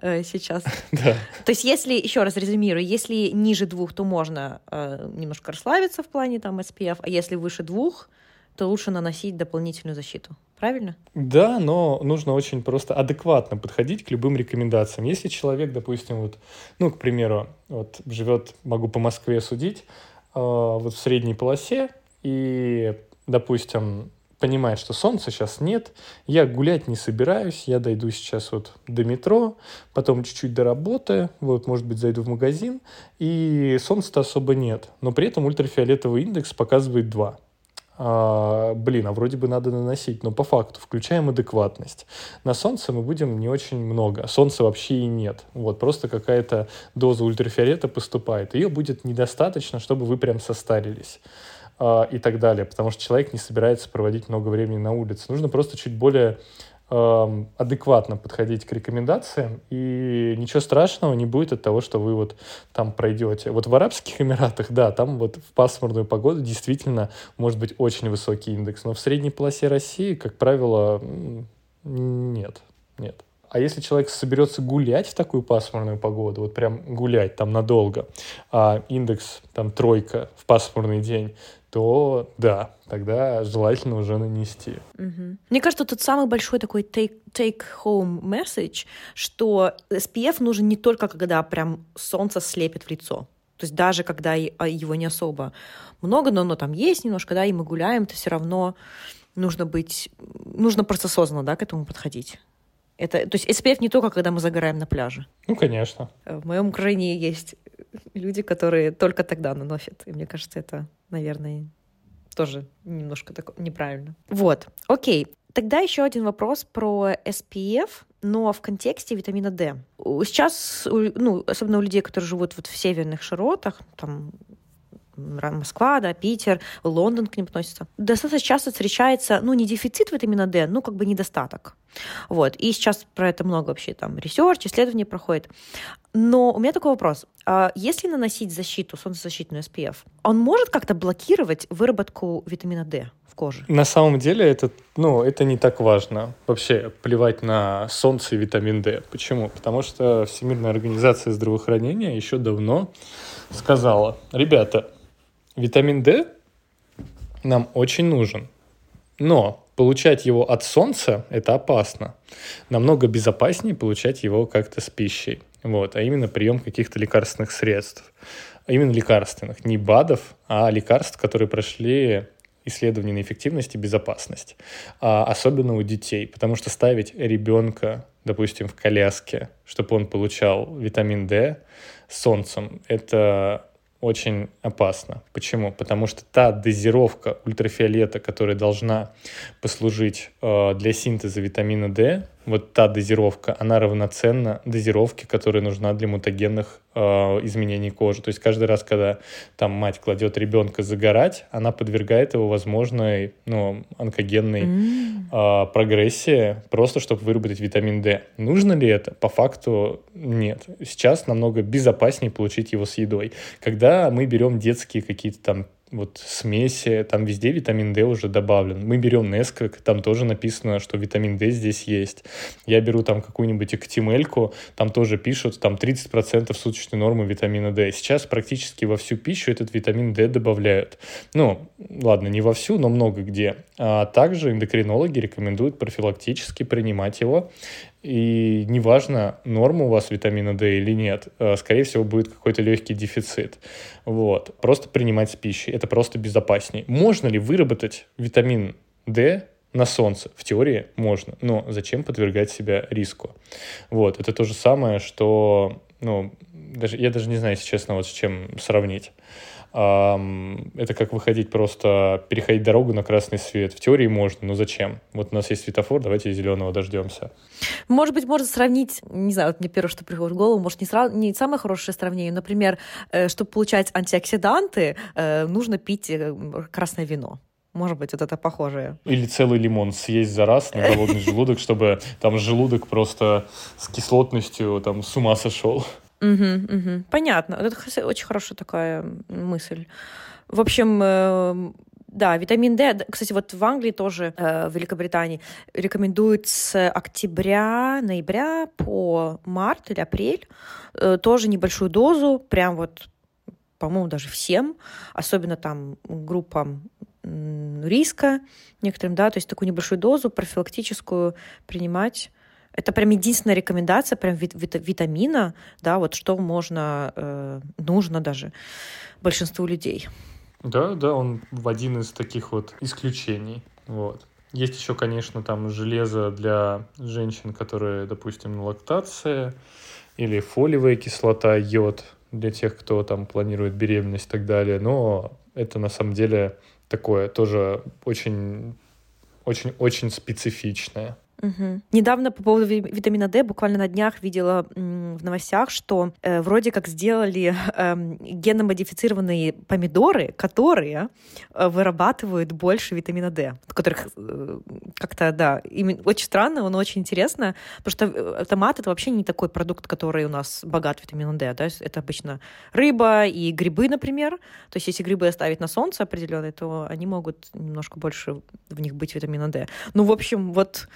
сейчас. Да. То есть если, еще раз резюмирую, если ниже двух, то можно немножко расслабиться в плане там эс пэ эф, а если выше двух, то лучше наносить дополнительную защиту. Правильно? Да, но нужно очень просто адекватно подходить к любым рекомендациям. Если человек, допустим, вот, ну, к примеру, вот живет, могу по Москве судить, э, вот в средней полосе и, допустим, понимает, что солнца сейчас нет, я гулять не собираюсь, я дойду сейчас вот до метро, потом чуть-чуть до работы, вот, может быть, зайду в магазин, и солнца-то особо нет. Но при этом ультрафиолетовый индекс показывает два. А, блин, а вроде бы надо наносить, но по факту включаем адекватность. На солнце мы будем не очень много, солнца вообще и нет. Вот просто какая-то доза ультрафиолета поступает, ее будет недостаточно, чтобы вы прям состарились а, и так далее, потому что человек не собирается проводить много времени на улице. Нужно просто чуть более а, адекватно подходить к рекомендациям, и ничего страшного не будет от того, что вы вот там пройдете. Вот в Арабских Эмиратах, да, там вот в пасмурную погоду действительно может быть очень высокий индекс, но в средней полосе России, как правило, нет, нет. А если человек соберется гулять в такую пасмурную погоду, вот прям гулять там надолго, а индекс там тройка в пасмурный день, то да, тогда желательно уже нанести. Угу. Мне кажется, тут самый большой такой take, take-home message, что эс пэ эф нужен не только когда прям солнце слепит в лицо. То есть даже когда его не особо много, но оно там есть немножко, да, и мы гуляем, то все равно нужно быть, нужно просто осознанно, да, к этому подходить. Это, то есть эс пэ эф не только, когда мы загораем на пляже. Ну, конечно. В моем окружении есть люди, которые только тогда наносят. И мне кажется, это, наверное, тоже немножко так неправильно. Вот, окей. Тогда еще один вопрос про эс пэ эф, но в контексте витамина D. Сейчас, ну, особенно у людей, которые живут вот в северных широтах, там Москва, да, Питер, Лондон к ним относится. Достаточно часто встречается, ну, не дефицит витамина D, ну, как бы недостаток. Вот. И сейчас про это много вообще там ресерч, исследований проходит. Но у меня такой вопрос. Если наносить защиту, солнцезащитную эс пэ эф, он может как-то блокировать выработку витамина D в коже? На самом деле это, ну, это не так важно. Вообще плевать на солнце и витамин D. Почему? Потому что Всемирная организация здравоохранения еще давно сказала: ребята, витамин D нам очень нужен, но получать его от солнца – это опасно. Намного безопаснее получать его как-то с пищей, вот, а именно прием каких-то лекарственных средств, именно лекарственных, не БАДов, а лекарств, которые прошли исследования на эффективность и безопасность, а особенно у детей, потому что ставить ребенка, допустим, в коляске, чтобы он получал витамин D солнцем – это очень опасно. Почему? Потому что та дозировка ультрафиолета, которая должна послужить э, для синтеза витамина D, вот та дозировка, она равноценна дозировке, которая нужна для мутагенных э, изменений кожи. То есть каждый раз, когда там мать кладет ребенка загорать, она подвергает его возможной, ну, онкогенной mm. э, прогрессии, просто чтобы выработать витамин D. Нужно ли это? По факту нет. Сейчас намного безопаснее получить его с едой. Когда мы берем детские какие-то там вот смеси, там везде витамин D уже добавлен. Мы берем Nesquik, там тоже написано, что витамин D здесь есть. Я беру там какую-нибудь эктимельку, там тоже пишут, там тридцать процентов суточной нормы витамина D. Сейчас практически во всю пищу этот витамин D добавляют. Ну, ладно, не во всю, но много где. А также эндокринологи рекомендуют профилактически принимать его. И неважно, норма у вас витамина D или нет, скорее всего, будет какой-то легкий дефицит. Вот. Просто принимать с пищей. Это просто безопаснее. Можно ли выработать витамин D на солнце? В теории можно. Но зачем подвергать себя риску? Вот. Это то же самое, что... Ну, даже, я даже не знаю, если честно, вот с чем сравнить. Это как выходить просто, переходить дорогу на красный свет. В теории можно, но зачем? Вот у нас есть светофор, давайте зеленого дождемся. Может быть, можно сравнить, не знаю, вот мне первое, что приходит в голову, может, не, сра... не самое хорошее сравнение, например, э, чтобы получать антиоксиданты, э, нужно пить красное вино. Может быть, вот это похожее. Или целый лимон съесть за раз на голодный желудок, чтобы там желудок просто с кислотностью там с ума сошел. Угу, угу. Понятно. Это очень хорошая такая мысль. В общем, да, витамин D, кстати, вот в Англии тоже, в Великобритании, рекомендуют с октября, ноября по март или апрель тоже небольшую дозу, прям вот, по-моему, даже всем, особенно там группам риска некоторым, да, то есть такую небольшую дозу профилактическую принимать. Это прям единственная рекомендация, прям витамина, да, вот что можно, э, нужно даже большинству людей. Да, да, он в один из таких вот исключений, вот. Есть еще, конечно, там железо для женщин, которые, допустим, на лактации, или фолиевая кислота, йод для тех, кто там планирует беременность и так далее, но это на самом деле такое тоже очень-очень-очень специфичное. Угу. Недавно по поводу витамина D буквально на днях видела в новостях, что э, вроде как сделали э, генно-модифицированные помидоры, которые э, вырабатывают больше витамина D, которых э, как-то, да, им... очень странно, но очень интересно, потому что томат — это вообще не такой продукт, который у нас богат витамином D, да? Это обычно рыба и грибы, например, то есть если грибы оставить на солнце определенное, то они могут немножко больше в них быть витамина D. Ну, в общем, вот...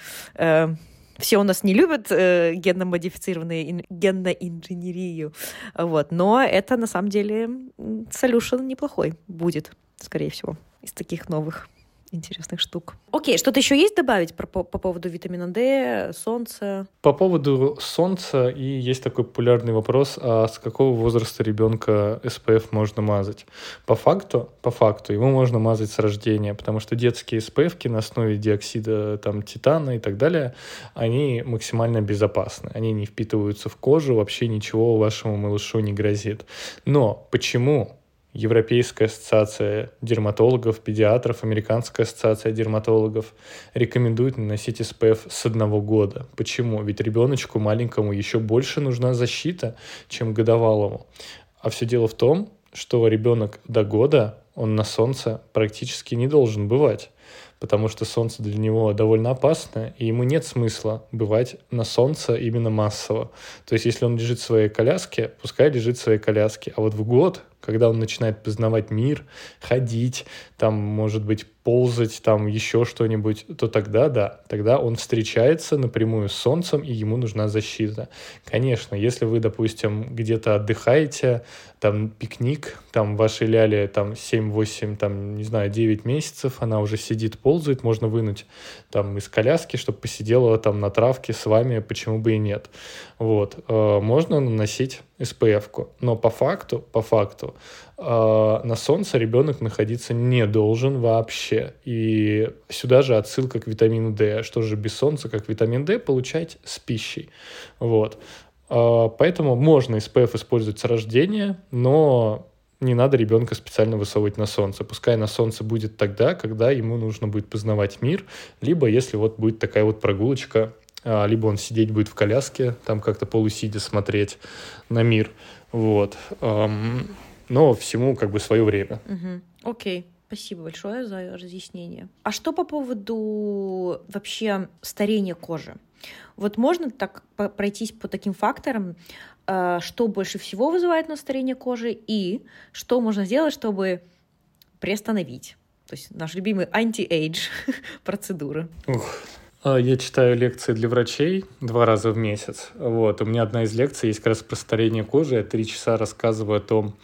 Все у нас не любят э, генно-модифицированные, генно-инженерию, вот. Но это, на самом деле, solution неплохой будет, скорее всего, из таких новых интересных штук. Окей, что-то еще есть добавить про, по, по поводу витамина D, солнца? По поводу солнца и есть такой популярный вопрос, а с какого возраста ребенка эс пэ эф можно мазать? По факту, по факту его можно мазать с рождения, потому что детские эс пэ эф-ки на основе диоксида там, титана и так далее, они максимально безопасны, они не впитываются в кожу, вообще ничего вашему малышу не грозит. Но почему... Европейская ассоциация дерматологов, педиатров, Американская ассоциация дерматологов рекомендует наносить эс пэ эф с одного года. Почему? Ведь ребеночку маленькому еще больше нужна защита, чем годовалому. А все дело в том, что ребенок до года, он на солнце практически не должен бывать, потому что солнце для него довольно опасно, и ему нет смысла бывать на солнце именно массово. То есть, если он лежит в своей коляске, пускай лежит в своей коляске, а вот в год... когда он начинает познавать мир, ходить, там, может быть, ползать, там, еще что-нибудь, то тогда, да, тогда он встречается напрямую с солнцем, и ему нужна защита. Конечно, если вы, допустим, где-то отдыхаете, там, пикник, там, вашей ляле, там, семь-восемь, там, не знаю, девять месяцев, она уже сидит, ползает, можно вынуть, там, из коляски, чтобы посидела, там, на травке с вами, почему бы и нет. Вот, можно наносить эс пэ эф-ку, но по факту, по факту, на солнце ребенок находиться не должен вообще. И сюда же отсылка к витамину D. Что же без солнца, как витамин D получать с пищей? Вот. Поэтому можно эс пэ эф использовать с рождения, но не надо ребенка специально высовывать на солнце. Пускай на солнце будет тогда, когда ему нужно будет познавать мир, либо если вот будет такая вот прогулочка, либо он сидеть будет в коляске, там как-то полусидя смотреть на мир. Вот. Но всему как бы свое время. Угу. Окей. Спасибо большое за разъяснение. А что по поводу вообще старения кожи? Вот можно так пройтись по таким факторам, что больше всего вызывает на старение кожи и что можно сделать, чтобы приостановить. То есть наш любимый анти-эйдж процедуры. Ух. Я читаю лекции для врачей два раза в месяц. Вот. У меня одна из лекций есть как раз про старение кожи. Я три часа рассказываю о том,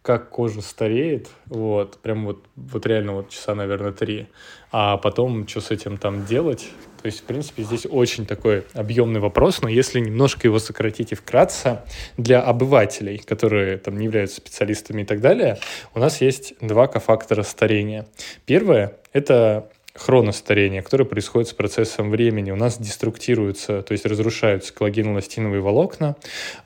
как кожа стареет. Вот. Прям вот, вот реально вот часа, наверное, три. А потом, что с этим там делать? То есть, в принципе, здесь очень такой объемный вопрос, но если немножко его сократить и вкратце, для обывателей, которые там не являются специалистами и так далее, у нас есть два кофактора старения. Первое — это хроностарение, которое происходит с процессом времени. У нас деструктируются, то есть разрушаются коллаген-эластиновые волокна,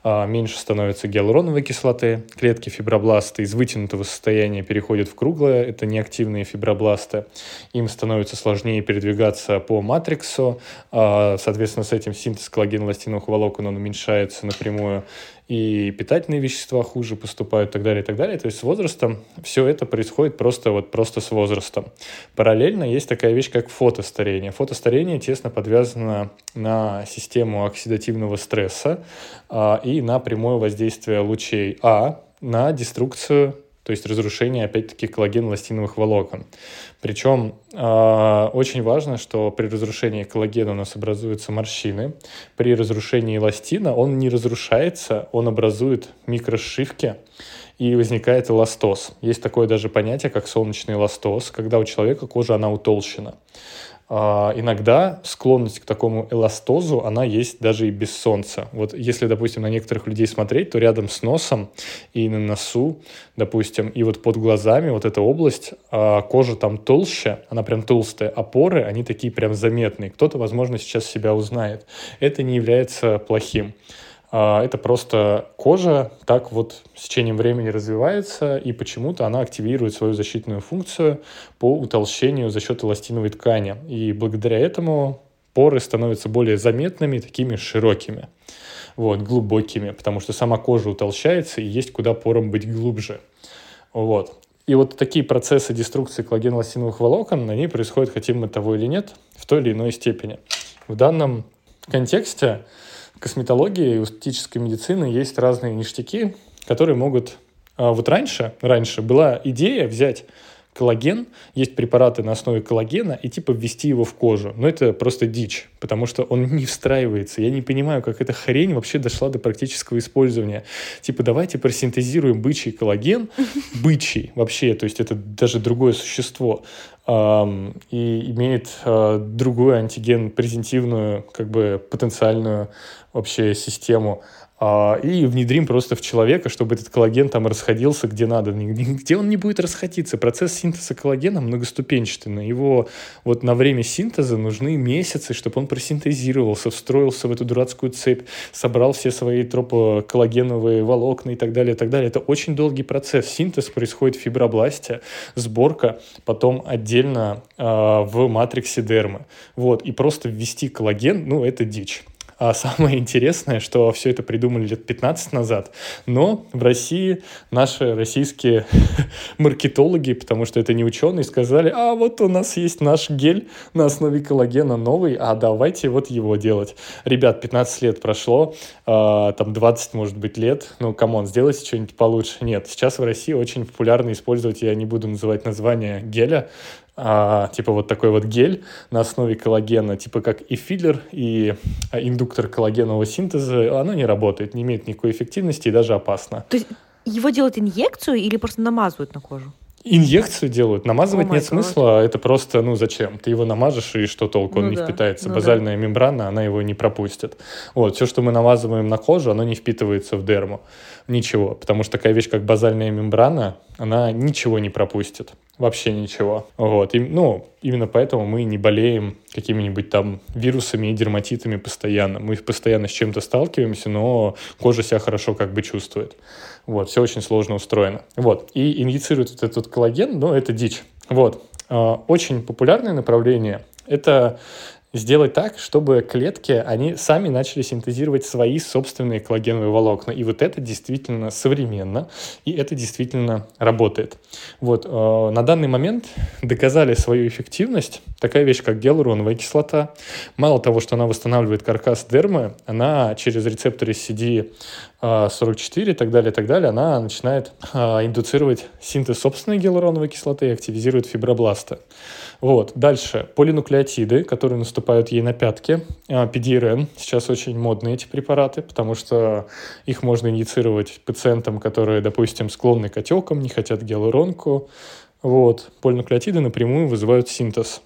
меньше становится гиалуроновой кислоты, клетки фибробласты из вытянутого состояния переходят в круглое, это неактивные фибробласты, им становится сложнее передвигаться по матриксу, соответственно, с этим синтез коллаген-эластиновых волокон он уменьшается напрямую, и питательные вещества хуже поступают, и так далее, и так далее. То есть с возрастом все это происходит просто, вот, просто с возрастом. Параллельно есть такая вещь, как фотостарение. Фотостарение тесно подвязано на систему оксидативного стресса а, и на прямое воздействие лучей, а на деструкцию, то есть разрушение, опять-таки, коллаген-эластиновых волокон. Причем э, очень важно, что при разрушении коллагена у нас образуются морщины. При разрушении эластина он не разрушается, он образует микрошивки, и возникает эластоз. Есть такое даже понятие, как солнечный эластоз, когда у человека кожа, она утолщена. Иногда склонность к такому эластозу, она есть даже и без солнца. Вот если, допустим, на некоторых людей смотреть, то рядом с носом и на носу, допустим, и вот под глазами вот эта область, кожа там толще, она прям толстая, а поры, они такие прям заметные. Кто-то, возможно, сейчас себя узнает. Это не является плохим. Это просто кожа так вот с течением времени развивается, и почему-то она активирует свою защитную функцию по утолщению за счет эластиновой ткани. И благодаря этому поры становятся более заметными, такими широкими, вот, глубокими, потому что сама кожа утолщается, и есть куда порам быть глубже. Вот. И вот такие процессы деструкции коллаген-эластиновых волокон, они происходят, хотим мы того или нет, в той или иной степени. В данном контексте в косметологии и эстетической медицины есть разные ништяки, которые могут... Вот раньше, раньше была идея взять коллаген, есть препараты на основе коллагена, и типа ввести его в кожу. Но это просто дичь, потому что он не встраивается. Я не понимаю, как эта хрень вообще дошла до практического использования. Типа давайте просинтезируем бычий коллаген. Бычий вообще, то есть это даже другое существо. И имеет другую антиген-презентивную, как бы потенциальную вообще систему. И внедрим просто в человека, чтобы этот коллаген там расходился где надо. Где он не будет расходиться? Процесс синтеза коллагена многоступенчатый. Его вот на время синтеза нужны месяцы, чтобы он просинтезировался, встроился в эту дурацкую цепь, собрал все свои тропоколлагеновые волокна и так далее, и так далее. Это очень долгий процесс. Синтез происходит в фибробласте, сборка, потом отдельно э, в матриксе дермы. Вот. И просто ввести коллаген, ну, это дичь. А самое интересное, что все это придумали лет пятнадцать назад, но в России наши российские маркетологи, потому что это не ученые, сказали, а вот у нас есть наш гель на основе коллагена новый, а давайте вот его делать. Ребят, пятнадцать лет прошло, э, там двадцать, может быть, лет, ну, камон, сделайте что-нибудь получше. Нет, сейчас в России очень популярно использовать, я не буду называть название геля, А, типа вот такой вот гель на основе коллагена, типа как и филлер, и индуктор коллагенового синтеза, оно не работает, не имеет никакой эффективности и даже опасно. То есть его делают инъекцию или просто намазывают на кожу? Инъекцию делают. Намазывать oh нет God. смысла. Это просто, ну, зачем? Ты его намажешь, и что толку? Он ну не да. впитается. Ну базальная да. мембрана, она его не пропустит. Вот. Все, что мы намазываем на кожу, оно не впитывается в дерму. Ничего. Потому что такая вещь, как базальная мембрана, она ничего не пропустит. Вообще ничего. Вот. И, ну, именно поэтому мы не болеем какими-нибудь там вирусами и дерматитами постоянно. Мы постоянно с чем-то сталкиваемся, но кожа себя хорошо как бы чувствует. Вот. Все очень сложно устроено. Вот. И инъецируют вот этот коллаген, но это дичь. Вот. Очень популярное направление – это сделать так, чтобы клетки, они сами начали синтезировать свои собственные коллагеновые волокна. И вот это действительно современно, и это действительно работает. Вот, э, на данный момент доказали свою эффективность такая вещь, как гиалуроновая кислота. Мало того, что она восстанавливает каркас дермы, она через рецепторы си ди сорок четыре и так далее, и так далее, она начинает индуцировать синтез собственной гиалуроновой кислоты и активизирует фибробласты. Вот. Дальше. Полинуклеотиды, которые наступают ей на пятки. пи ди эр эн. Сейчас очень модные эти препараты, потому что их можно инициировать пациентам, которые, допустим, склонны к отекам, не хотят гиалуронку. Вот. Полинуклеотиды напрямую вызывают синтез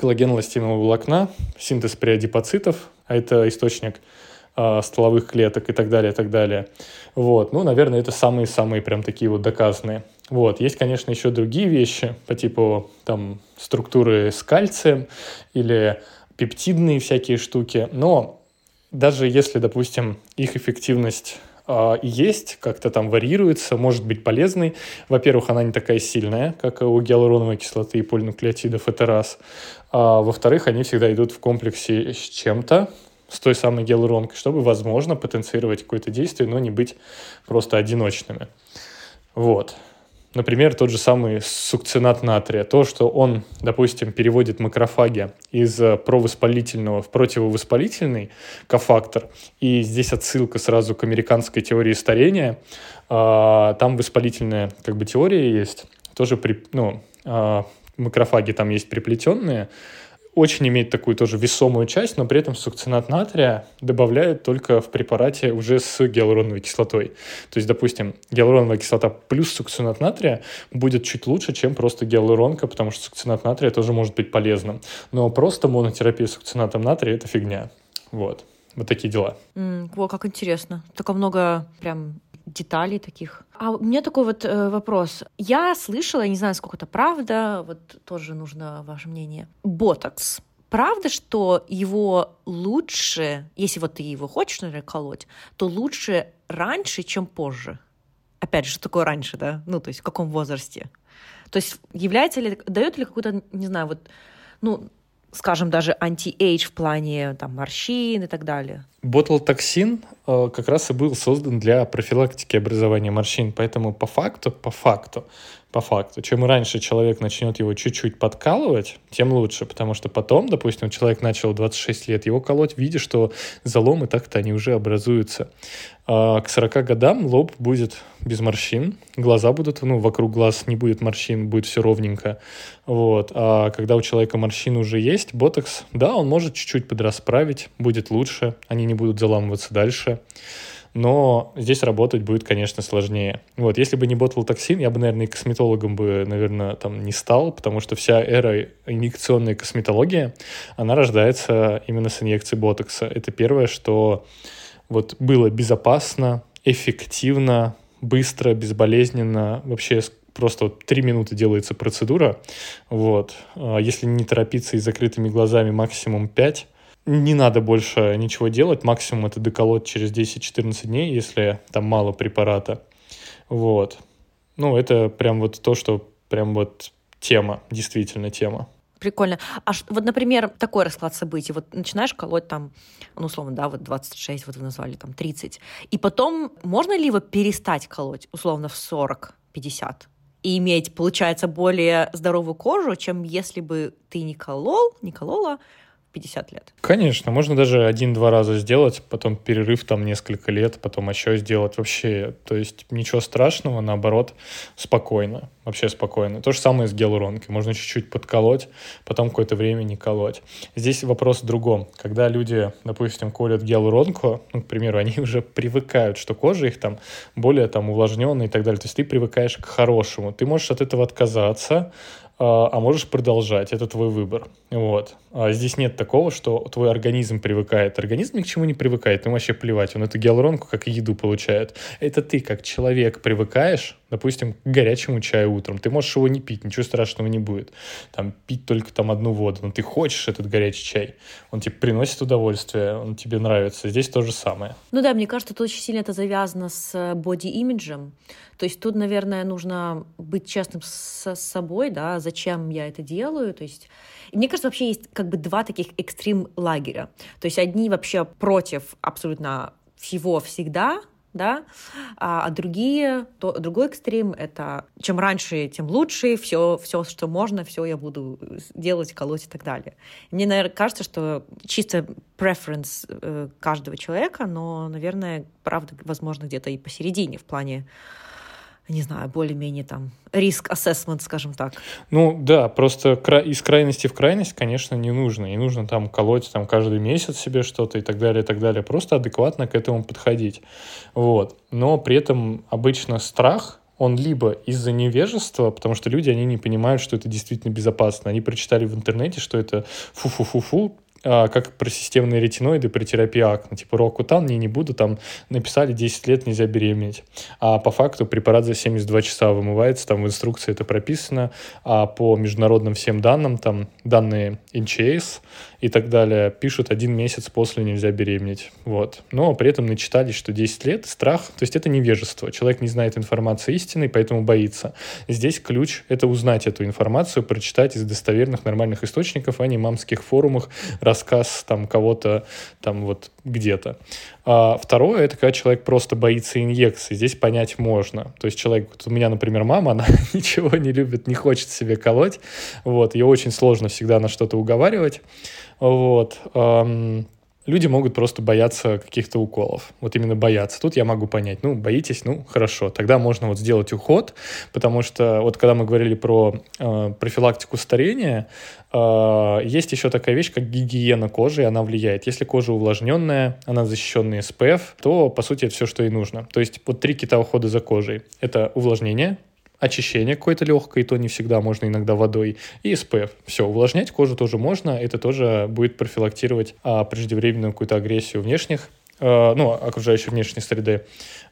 коллаген-эластинового волокна, синтез преадипоцитов, а это источник э, стволовых клеток и так далее, и так далее. Вот. Ну, наверное, это самые-самые прям такие вот доказанные. Вот. Есть, конечно, еще другие вещи по типу там структуры с кальцием или пептидные всякие штуки, но даже если, допустим, их эффективность э, есть, как-то там варьируется, может быть полезной, во-первых, она не такая сильная, как у гиалуроновой кислоты и полинуклеотидов, это раз, а, во-вторых, они всегда идут в комплексе с чем-то, с той самой гиалуронкой, чтобы, возможно, потенцировать какое-то действие, но не быть просто одиночными. Вот. Например, тот же самый сукцинат натрия. То, что он, допустим, переводит макрофаги из провоспалительного в противовоспалительный кофактор. И здесь отсылка сразу к американской теории старения. Там воспалительная как бы теория есть. Тоже при, ну, макрофаги там есть приплетенные. Очень имеет такую тоже весомую часть, но при этом сукцинат натрия добавляют только в препарате уже с гиалуроновой кислотой. То есть, допустим, гиалуроновая кислота плюс сукцинат натрия будет чуть лучше, чем просто гиалуронка, потому что сукцинат натрия тоже может быть полезным. Но просто монотерапия с сукцинатом натрия – это фигня. Вот. Вот такие дела. Mm, о, как интересно. Только много прям деталей таких. А у меня такой вот э, вопрос. Я слышала, я не знаю, сколько это правда, вот тоже нужно ваше мнение. Ботокс. Правда, что его лучше, если вот ты его хочешь, наверное, колоть, то лучше раньше, чем позже? Опять же, что такое раньше, да? Ну, то есть в каком возрасте? То есть является ли, дает ли какую-то, не знаю, вот, ну, скажем, даже анти-эйдж в плане там, морщин и так далее. Ботулотоксин э, как раз и был создан для профилактики образования морщин, поэтому по факту, по факту, по факту, чем раньше человек начнет его чуть-чуть подкалывать, тем лучше, потому что потом, допустим, человек начал двадцать шесть лет его колоть, видя, что заломы так-то они уже образуются. Э, к сорока годам лоб будет без морщин, глаза будут, ну, вокруг глаз не будет морщин, будет все ровненько. Вот. А когда у человека морщины уже есть, ботокс, да, он может чуть-чуть подрасправить, будет лучше, они не будут заламываться дальше, но здесь работать будет, конечно, сложнее. Вот, если бы не ботулотоксин, я бы, наверное, и косметологом бы, наверное, там не стал, потому что вся эра инъекционной косметологии, она рождается именно с инъекцией ботокса. Это первое, что вот было безопасно, эффективно, быстро, безболезненно, вообще просто вот три минуты делается процедура, вот, если не торопиться и закрытыми глазами максимум пять, не надо больше ничего делать, максимум это доколоть через десять-четырнадцать дней, если там мало препарата. Вот. Ну, это прям вот то, что прям вот тема, действительно тема. Прикольно. А вот, например, такой расклад событий. Вот начинаешь колоть там, ну, условно, да, вот двадцать шесть, вот вы назвали, там, тридцать. И потом можно ли его перестать колоть, условно, в сорок-пятьдесят? И иметь, получается, более здоровую кожу, чем если бы ты не колол, не колола, пятьдесят лет. Конечно, можно даже один-два раза сделать, потом перерыв там несколько лет, потом еще сделать вообще. То есть ничего страшного, наоборот, спокойно, вообще спокойно. То же самое с гиалуронкой. Можно чуть-чуть подколоть, потом какое-то время не колоть. Здесь вопрос в другом. Когда люди, допустим, колят гиалуронку, ну, к примеру, они уже привыкают, что кожа их там более там увлажненная и так далее. То есть ты привыкаешь к хорошему. Ты можешь от этого отказаться, а можешь продолжать, это твой выбор. Вот. А здесь нет такого, что твой организм привыкает. Организм ни к чему не привыкает, ему вообще плевать. Он эту гиалуронку как еду получает. Это ты как человек привыкаешь, допустим, к горячему чаю утром. Ты можешь его не пить, ничего страшного не будет. Там, пить только там одну воду, но ты хочешь этот горячий чай. Он тебе приносит удовольствие, он тебе нравится. Здесь то же самое. Ну да, мне кажется, тут очень сильно это завязано с боди-имиджем. То есть тут, наверное, нужно быть честным с собой, да, зачем я это делаю. То есть, мне кажется, вообще есть как бы два таких экстрим-лагеря. То есть одни вообще против абсолютно всего всегда, да, а другие, то, другой экстрим — это чем раньше, тем лучше, все, все, что можно, все я буду делать, колоть и так далее. Мне, наверное, кажется, что чисто preference каждого человека, но, наверное, правда, возможно, где-то и посередине в плане, не знаю, более-менее там риск-ассессмент, скажем так. Ну да, просто кра- из крайности в крайность, конечно, не нужно. Не нужно там колоть там, каждый месяц себе что-то и так далее, и так далее. Просто адекватно к этому подходить. Вот. Но при этом обычно страх, он либо из-за невежества, потому что люди, они не понимают, что это действительно безопасно. Они прочитали в интернете, что это фу-фу-фу-фу, как про системные ретиноиды при терапии акне. Типа рокутан, не, не буду, там написали десять лет нельзя беременеть. А по факту препарат за семьдесят два часа вымывается, там в инструкции это прописано, а по международным всем данным, там данные эн че эс и так далее, пишут один месяц после нельзя беременеть. Вот. Но при этом начитались, что десять лет, страх, то есть это невежество. Человек не знает информации истины, поэтому боится. Здесь ключ — это узнать эту информацию, прочитать из достоверных нормальных источников, а не мамских форумах, рассказ там кого-то там вот где-то. А второе, это когда человек просто боится инъекций. Здесь понять можно. То есть человек, вот у меня, например, мама, она ничего не любит, не хочет себе колоть. Вот. Ее очень сложно всегда на что-то уговаривать. Вот. Люди могут просто бояться каких-то уколов. Вот именно бояться. Тут я могу понять. Ну, боитесь, ну, хорошо. Тогда можно вот сделать уход, потому что вот когда мы говорили про э, профилактику старения, э, есть еще такая вещь, как гигиена кожи, и она влияет. Если кожа увлажненная, она защищенная эс пэ эф, то, по сути, это все, что и нужно. То есть вот три кита ухода за кожей. Это увлажнение, очищение какое-то легкое, и то не всегда, можно иногда водой, и эс пэ эф. Все, увлажнять кожу тоже можно, это тоже будет профилактировать а, преждевременную какую-то агрессию внешних, э, ну, окружающей внешней среды,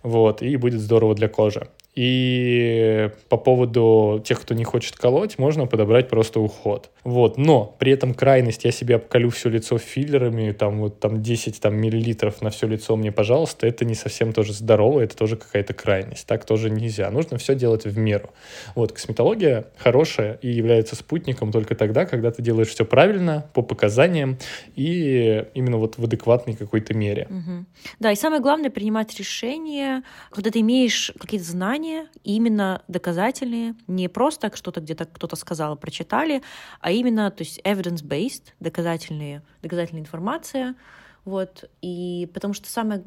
вот, и будет здорово для кожи. И по поводу тех, кто не хочет колоть, можно подобрать просто уход. Вот. Но при этом крайность, я себе обколю все лицо филлерами, там вот там десять там, миллилитров на все лицо мне, пожалуйста, это не совсем тоже здорово, это тоже какая-то крайность. Так тоже нельзя. Нужно все делать в меру. Вот. Косметология хорошая и является спутником только тогда, когда ты делаешь все правильно, по показаниям и именно вот в адекватной какой-то мере. Угу. Да, и самое главное — принимать решения, когда ты имеешь какие-то знания, именно доказательные, не просто что-то где-то кто-то сказал, прочитали, а именно, то есть evidence-based, доказательные, доказательная информация. Вот. И потому что самое...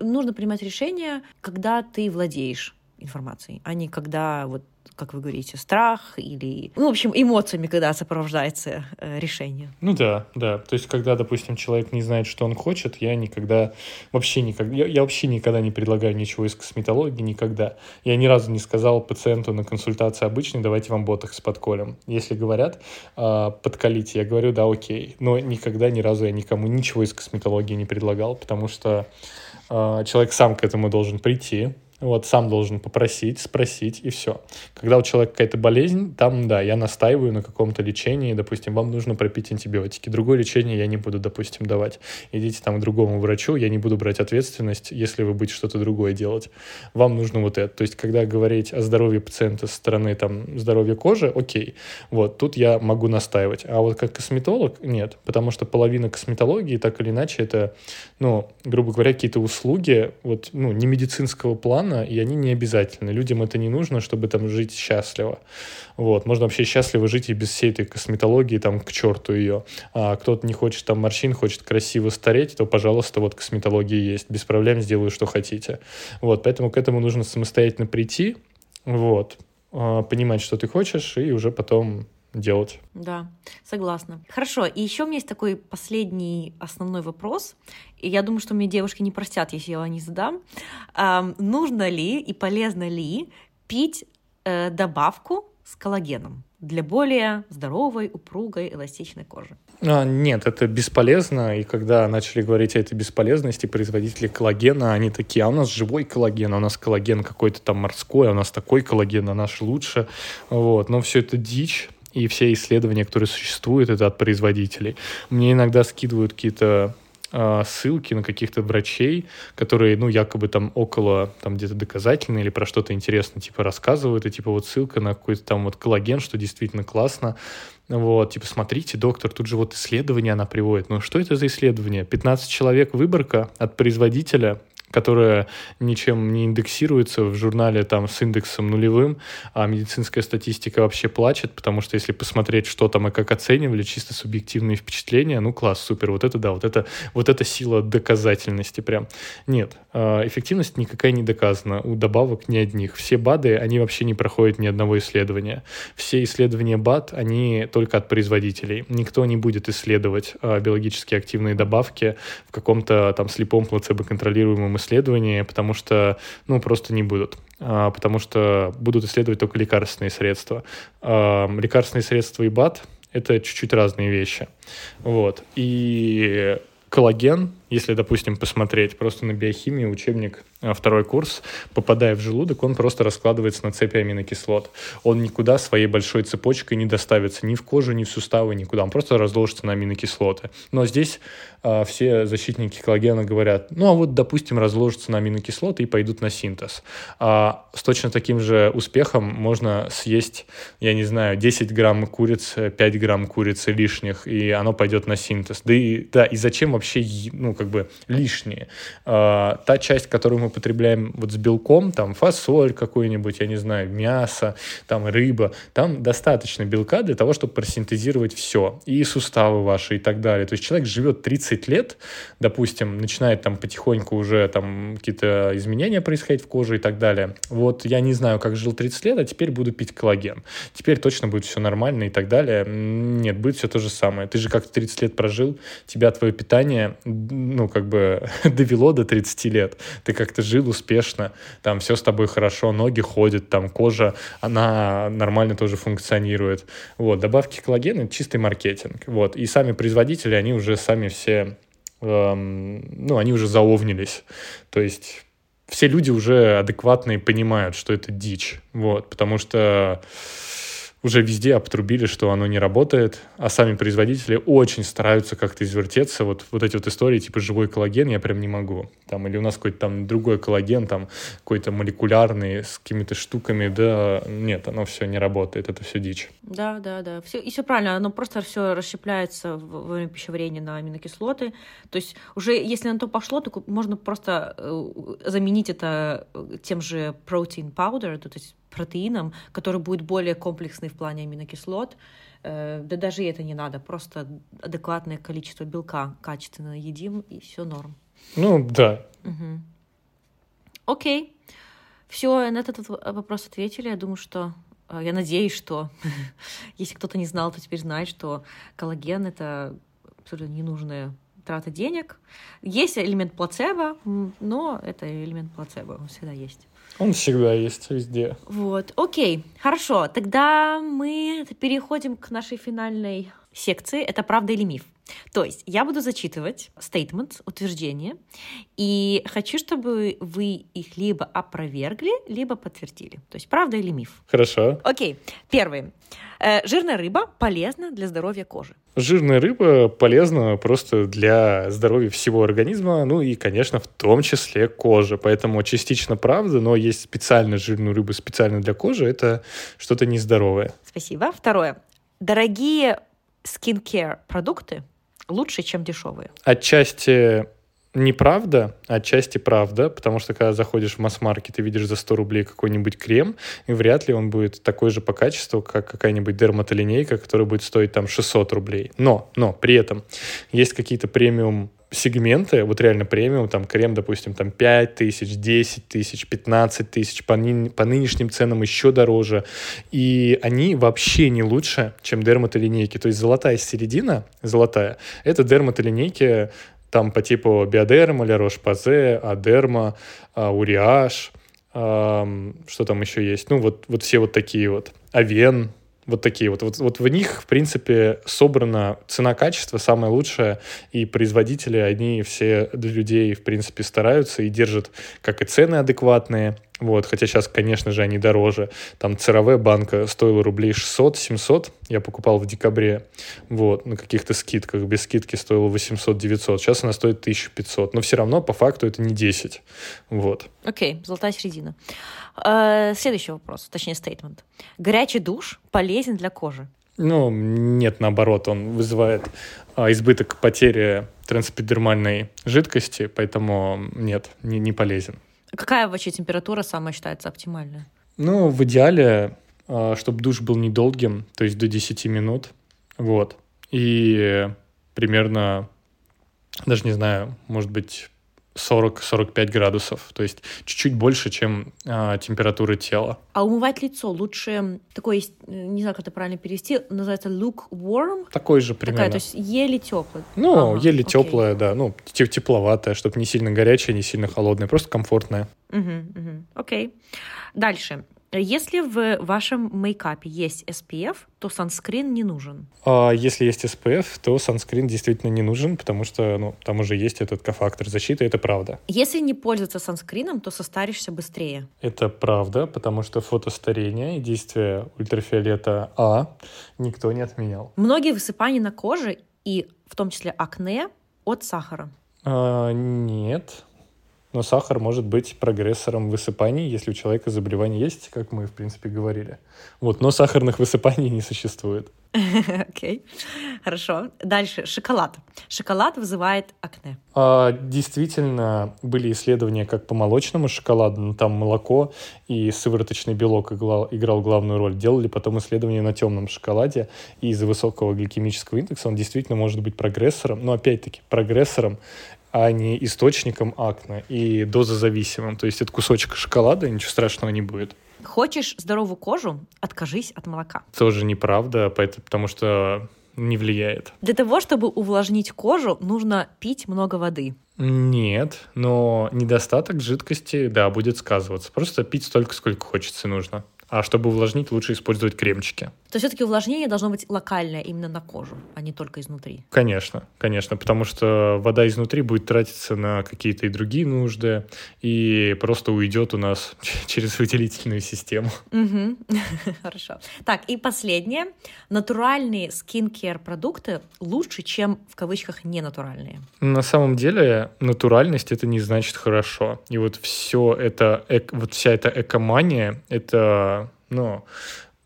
нужно принимать решение, когда ты владеешь информацией, а не когда, вот, как вы говорите, страх или... Ну, в общем, эмоциями, когда сопровождается э, решение. Ну да, да. То есть, когда, допустим, человек не знает, что он хочет, я никогда... Вообще никогда... Я, я вообще никогда не предлагаю ничего из косметологии, никогда. Я ни разу не сказал пациенту на консультации обычной: давайте вам ботокс подколем. Если говорят, э, подколите, я говорю, да, окей. Но никогда, ни разу я никому ничего из косметологии не предлагал, потому что э, человек сам к этому должен прийти. Вот, сам должен попросить, спросить, и все. Когда у человека какая-то болезнь, там, да, я настаиваю на каком-то лечении, допустим, вам нужно пропить антибиотики, другое лечение я не буду, допустим, давать. Идите там к другому врачу, я не буду брать ответственность, если вы будете что-то другое делать. Вам нужно вот это. То есть, когда говорить о здоровье пациента со стороны, там, здоровья кожи, окей, вот, тут я могу настаивать. А вот как косметолог, нет, потому что половина косметологии, так или иначе, это, ну, грубо говоря, какие-то услуги, вот, ну, не медицинского плана, и они не обязательны. Людям это не нужно, чтобы там жить счастливо. Вот. Можно вообще счастливо жить и без всей этой косметологии, там, к черту ее. А кто-то не хочет там морщин, хочет красиво стареть, то, пожалуйста, вот косметология есть. Без проблем сделаю, что хотите. Вот. Поэтому к этому нужно самостоятельно прийти, вот, понимать, что ты хочешь, и уже потом делать. Да, согласна. Хорошо, и еще у меня есть такой последний основной вопрос, и я думаю, что мне девушки не простят, если я его не задам. Эм, нужно ли и полезно ли пить э, добавку с коллагеном для более здоровой, упругой, эластичной кожи? А, нет, это бесполезно, и когда начали говорить о этой бесполезности, производители коллагена, они такие: а у нас живой коллаген, а у нас коллаген какой-то там морской, а у нас такой коллаген, а наш лучше. Вот. Но все это дичь. И все исследования, которые существуют, это от производителей. Мне иногда скидывают какие-то э, ссылки на каких-то врачей, которые, ну, якобы там около, там где-то доказательные или про что-то интересное, типа, рассказывают, и типа вот ссылка на какой-то там вот коллаген, что действительно классно. Вот, типа, смотрите, доктор, тут же вот исследование она приводит. Ну, что это за исследование? пятнадцать человек выборка от производителя, которая ничем не индексируется в журнале там с индексом нулевым, а медицинская статистика вообще плачет, потому что если посмотреть, что там и как оценивали, чисто субъективные впечатления, ну класс, супер, вот это да, вот это, вот это сила доказательности прям. Нет, эффективность никакая не доказана, у добавок ни одних. Все БАДы, они вообще не проходят ни одного исследования. Все исследования БАД, они только от производителей. Никто не будет исследовать биологически активные добавки в каком-то там слепом плацебо-контролируемом исследовании, потому что, ну, просто не будут. Потому что будут исследовать только лекарственные средства. Лекарственные средства и БАД – это чуть-чуть разные вещи. Вот. И коллаген, если, допустим, посмотреть просто на биохимии, учебник, второй курс, попадая в желудок, он просто раскладывается на цепи аминокислот. Он никуда своей большой цепочкой не доставится, ни в кожу, ни в суставы, никуда. Он просто разложится на аминокислоты. Но здесь а, все защитники коллагена говорят, ну а вот, допустим, разложатся на аминокислоты и пойдут на синтез. А с точно таким же успехом можно съесть, я не знаю, десять грамм курицы, пять грамм курицы лишних, и оно пойдет на синтез. Да и, да, и зачем вообще, ну, как бы лишние. А, та часть, которую мы потребляем вот с белком, там фасоль какой-нибудь, я не знаю, мясо, там рыба, там достаточно белка для того, чтобы просинтезировать все, и суставы ваши, и так далее. То есть человек живет тридцать лет, допустим, начинает там потихоньку уже там какие-то изменения происходить в коже и так далее. Вот я не знаю, как жил тридцать лет, а теперь буду пить коллаген. Теперь точно будет все нормально и так далее. Нет, будет все то же самое. Ты же как тридцать лет прожил, тебя твое питание, ну, как бы довело до тридцати лет. Ты как-то жил успешно, там все с тобой хорошо, ноги ходят, там кожа, она нормально тоже функционирует. Вот, добавки коллагена – это чистый маркетинг. Вот, и сами производители, они уже сами все, эм, ну, они уже заовнились. То есть все люди уже адекватные понимают, что это дичь. Вот, потому что уже везде обтрубили, что оно не работает, а сами производители очень стараются как-то извертеться. Вот, вот эти вот истории, типа живой коллаген я прям не могу. Там, или у нас какой-то там другой коллаген, там какой-то молекулярный, с какими-то штуками, да, нет, оно все не работает, это все дичь. Да, да, да, все, и все правильно, оно просто все расщепляется во время пищеварения на аминокислоты. То есть уже если на то пошло, то можно просто заменить это тем же protein powder, то есть протеином, который будет более комплексный в плане аминокислот. Да даже это не надо, просто адекватное количество белка качественно едим, и все норм. Ну, да. Угу. Окей. Все, на этот вопрос ответили. Я думаю, что... Я надеюсь, что... Если кто-то не знал, то теперь знает, что коллаген — это абсолютно ненужная трата денег. Есть элемент плацебо, но это элемент плацебо, он всегда есть. Он всегда есть везде. Вот, окей, хорошо. Тогда мы переходим к нашей финальной секции. Это правда или миф. То есть я буду зачитывать statements, утверждения, и хочу, чтобы вы их либо опровергли, либо подтвердили. То есть правда или миф. Хорошо. Окей, первый. Жирная рыба полезна для здоровья кожи. Жирная рыба полезна просто для здоровья всего организма, ну и, конечно, в том числе кожи. Поэтому частично правда, но есть специально жирную рыбу специально для кожи. Это что-то нездоровое. Спасибо. Второе. Дорогие скин-кер продукты лучше, чем дешевые. Отчасти неправда, отчасти правда, потому что когда заходишь в масс-маркет и видишь за сто рублей какой-нибудь крем, и вряд ли он будет такой же по качеству, как какая-нибудь дерматолинейка, которая будет стоить там шестьсот рублей. Но, но при этом есть какие-то премиум сегменты, вот реально премиум, там крем, допустим, там пять тысяч, десять тысяч, пятнадцать тысяч, по, ни, по нынешним ценам еще дороже, и они вообще не лучше, чем дерматолинейки, то есть золотая середина, золотая, это дерматолинейки там по типу Биодерма, Ля-Рош-Позе, Адерма, Уриаш, э, что там еще есть, ну вот, вот все вот такие вот, Авен. Вот такие вот. вот. Вот в них, в принципе, собрана цена-качество, самое лучшее, и производители, они все для людей, в принципе, стараются и держат как и цены адекватные, вот, хотя сейчас, конечно же, они дороже. Там CeraVe банка стоила рублей шестьсот-семьсот, я покупал в декабре, вот, на каких-то скидках, без скидки стоила восемьсот-девятьсот, сейчас она стоит тысяча пятьсот, но все равно, по факту, это не десять, вот. Окей, okay, золотая середина. Следующий вопрос, точнее, стейтмент. Горячий душ полезен для кожи. Ну, нет, наоборот, он вызывает а, избыток потери трансэпидермальной жидкости, поэтому нет, не, не полезен. Какая вообще температура самая считается оптимальная? Ну, в идеале, а, чтобы душ был недолгим, то есть до десяти минут, вот, и примерно, даже не знаю, может быть, сорок-сорок пять градусов, то есть чуть-чуть больше, чем а, температура тела. А умывать лицо лучше такой, не знаю, как это правильно перевести, называется lukewarm? Такой же примерно. Такая, то есть еле теплая. Ну, ага, еле окей. теплая, да, ну, тепловатая, чтобы не сильно горячая, не сильно холодная, просто комфортная. Угу, угу. Окей. Дальше. Если в вашем мейкапе есть эс пи эф, то санскрин не нужен? А если есть эс пи эф, то санскрин действительно не нужен, потому что ну, там уже есть этот кофактор защиты, это правда. Если не пользоваться санскрином, то состаришься быстрее? Это правда, потому что фотостарение и действие ультрафиолета А никто не отменял. Многие высыпания на коже, и в том числе акне, от сахара? А, нет. Но сахар может быть прогрессором высыпаний, если у человека заболевание есть, как мы, в принципе, говорили. Вот, но сахарных высыпаний не существует. Окей, хорошо. Дальше, шоколад. Шоколад вызывает акне. Действительно, были исследования как по молочному шоколаду, но там молоко и сывороточный белок играл главную роль. Делали потом исследования на темном шоколаде, и из-за высокого гликемического индекса он действительно может быть прогрессором, но опять-таки прогрессором, а не источником акне и дозозависимым. То есть это кусочек шоколада, ничего страшного не будет. Хочешь здоровую кожу? Откажись от молока. Тоже неправда, потому что не влияет. Для того, чтобы увлажнить кожу, нужно пить много воды. Нет, но недостаток жидкости, да, будет сказываться. Просто пить столько, сколько хочется нужно. А чтобы увлажнить, лучше использовать кремчики. То все-таки увлажнение должно быть локальное именно на кожу, а не только изнутри. Конечно, конечно, потому что вода изнутри будет тратиться на какие-то и другие нужды и просто уйдет у нас через выделительную систему. Хорошо. Так, и последнее. Натуральные скин-кер-продукты лучше, чем, в кавычках, ненатуральные. На самом деле, натуральность — это не значит хорошо. И вот все это, вот вся эта экомания — это... Но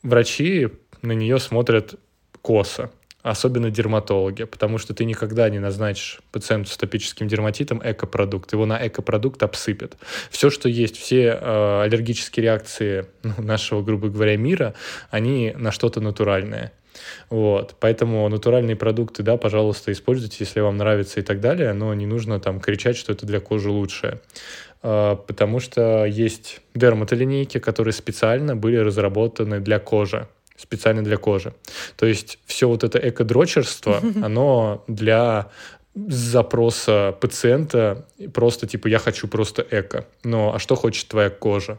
врачи на нее смотрят косо, особенно дерматологи, потому что ты никогда не назначишь пациенту с атопическим дерматитом экопродукт, его на экопродукт обсыпят. Все, что есть, все э, аллергические реакции нашего, грубо говоря, мира, они на что-то натуральное. Вот. Поэтому натуральные продукты, да, пожалуйста, используйте, если вам нравится и так далее, но не нужно там кричать, что это для кожи лучшее. Потому что есть дерматолинейки, которые специально были разработаны для кожи. Специально для кожи. То есть все вот это эко-дрочерство, оно для запроса пациента просто типа «я хочу просто эко». Но а что хочет твоя кожа?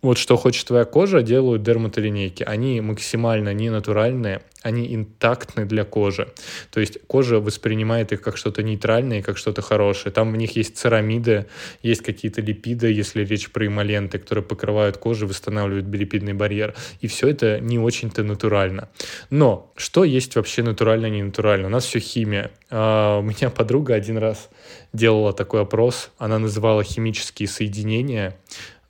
Вот что хочет твоя кожа, делают дерматолинейки. Они максимально ненатуральные, они интактны для кожи. То есть кожа воспринимает их как что-то нейтральное, как что-то хорошее. Там в них есть церамиды, есть какие-то липиды, если речь про эмолленты, которые покрывают кожу, восстанавливают билипидный барьер. И все это не очень-то натурально. Но что есть вообще натурально и ненатурально? У нас все химия. А у меня подруга один раз делала такой опрос. Она называла химические соединения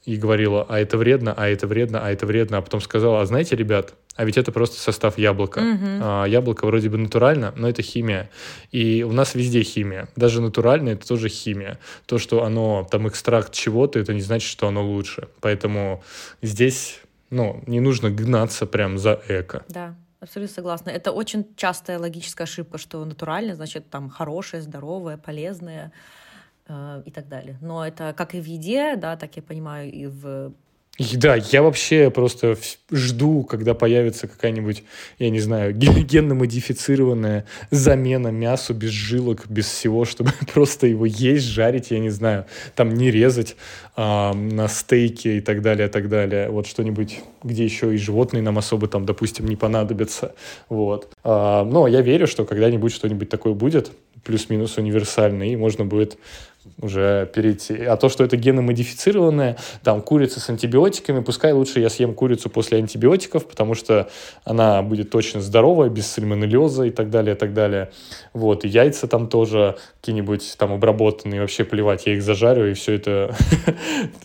и говорила, а это вредно, а это вредно, а это вредно. А потом сказала, а знаете, ребят, а ведь это просто состав яблока. Mm-hmm. А, яблоко вроде бы натурально, но это химия. И у нас везде химия. Даже натурально это тоже химия. То, что оно, там, экстракт чего-то, это не значит, что оно лучше. Поэтому здесь, ну, не нужно гнаться прям за эко. Да. Абсолютно согласна. Это очень частая логическая ошибка, что натурально, значит, там, хорошее, здоровое, полезное и так далее. Но это как и в еде, да, так я понимаю, и в... Да, я вообще просто жду, когда появится какая-нибудь, я не знаю, генно-модифицированная замена мясу без жилок, без всего, чтобы просто его есть, жарить, я не знаю, там не резать а, на стейке и так далее, и так далее. Вот что-нибудь, где еще и животные нам особо там, допустим, не понадобятся. Вот. А, но я верю, что когда-нибудь что-нибудь такое будет, плюс-минус универсальное, и можно будет уже перейти. А то, что это геномодифицированное, там, курица с антибиотиками, пускай лучше я съем курицу после антибиотиков, потому что она будет точно здоровая, без сальмонеллеза и так далее, и так далее. Вот, и яйца там тоже какие-нибудь там обработанные, вообще плевать, я их зажарю, и все это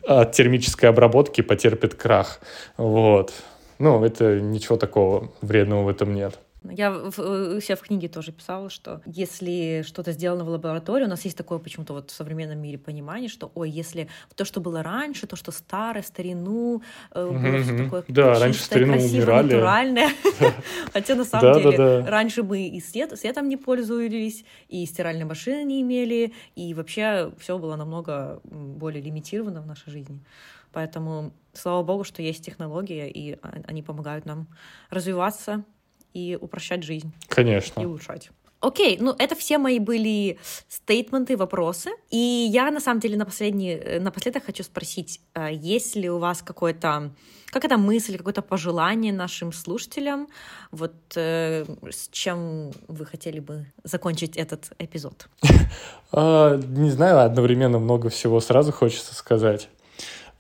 от термической обработки потерпит крах. Вот. Ну, это ничего такого вредного в этом нет. Я в, себя в книге тоже писала, что если что-то сделано в лаборатории, у нас есть такое почему-то вот в современном мире понимание, что, ой, если то, что было раньше, то, что старое, старину, mm-hmm. все такое, да, раньше старину красивое, умирали. Натуральное. Да. Хотя на самом да, деле да, да. раньше мы и свет, светом не пользовались, и стиральной машины не имели, и вообще все было намного более лимитировано в нашей жизни. Поэтому, слава богу, что есть технологии, и они помогают нам развиваться и упрощать жизнь. Конечно. И улучшать. Окей, ну это все мои были стейтменты, вопросы. И я, на самом деле, на последний, напоследок хочу спросить, есть ли у вас какой-то, какая-то мысль, какое-то пожелание нашим слушателям, вот с чем вы хотели бы закончить этот эпизод? Не знаю, одновременно много всего сразу хочется сказать.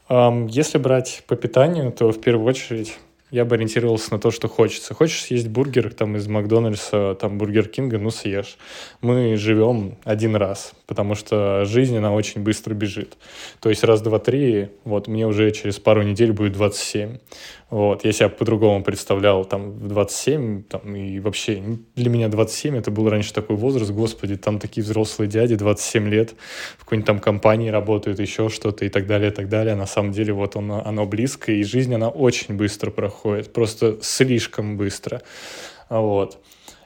Если брать по питанию, то в первую очередь... я бы ориентировался на то, что хочется. Хочешь съесть бургер там, из Макдональдса, там, Бургер Кинга, ну съешь. Мы живем один раз, потому что жизнь, она очень быстро бежит. То есть раз, два, три, вот мне уже через пару недель будет двадцать семь. Вот, я себя по-другому представлял там в двадцать семь, там, и вообще для меня двадцать семь, это был раньше такой возраст, господи, там такие взрослые дяди, двадцать семь лет, в какой-нибудь там компании работают, еще что-то и так далее, и так далее. На самом деле вот оно, оно близко, и жизнь, она очень быстро проходит, просто слишком быстро, вот.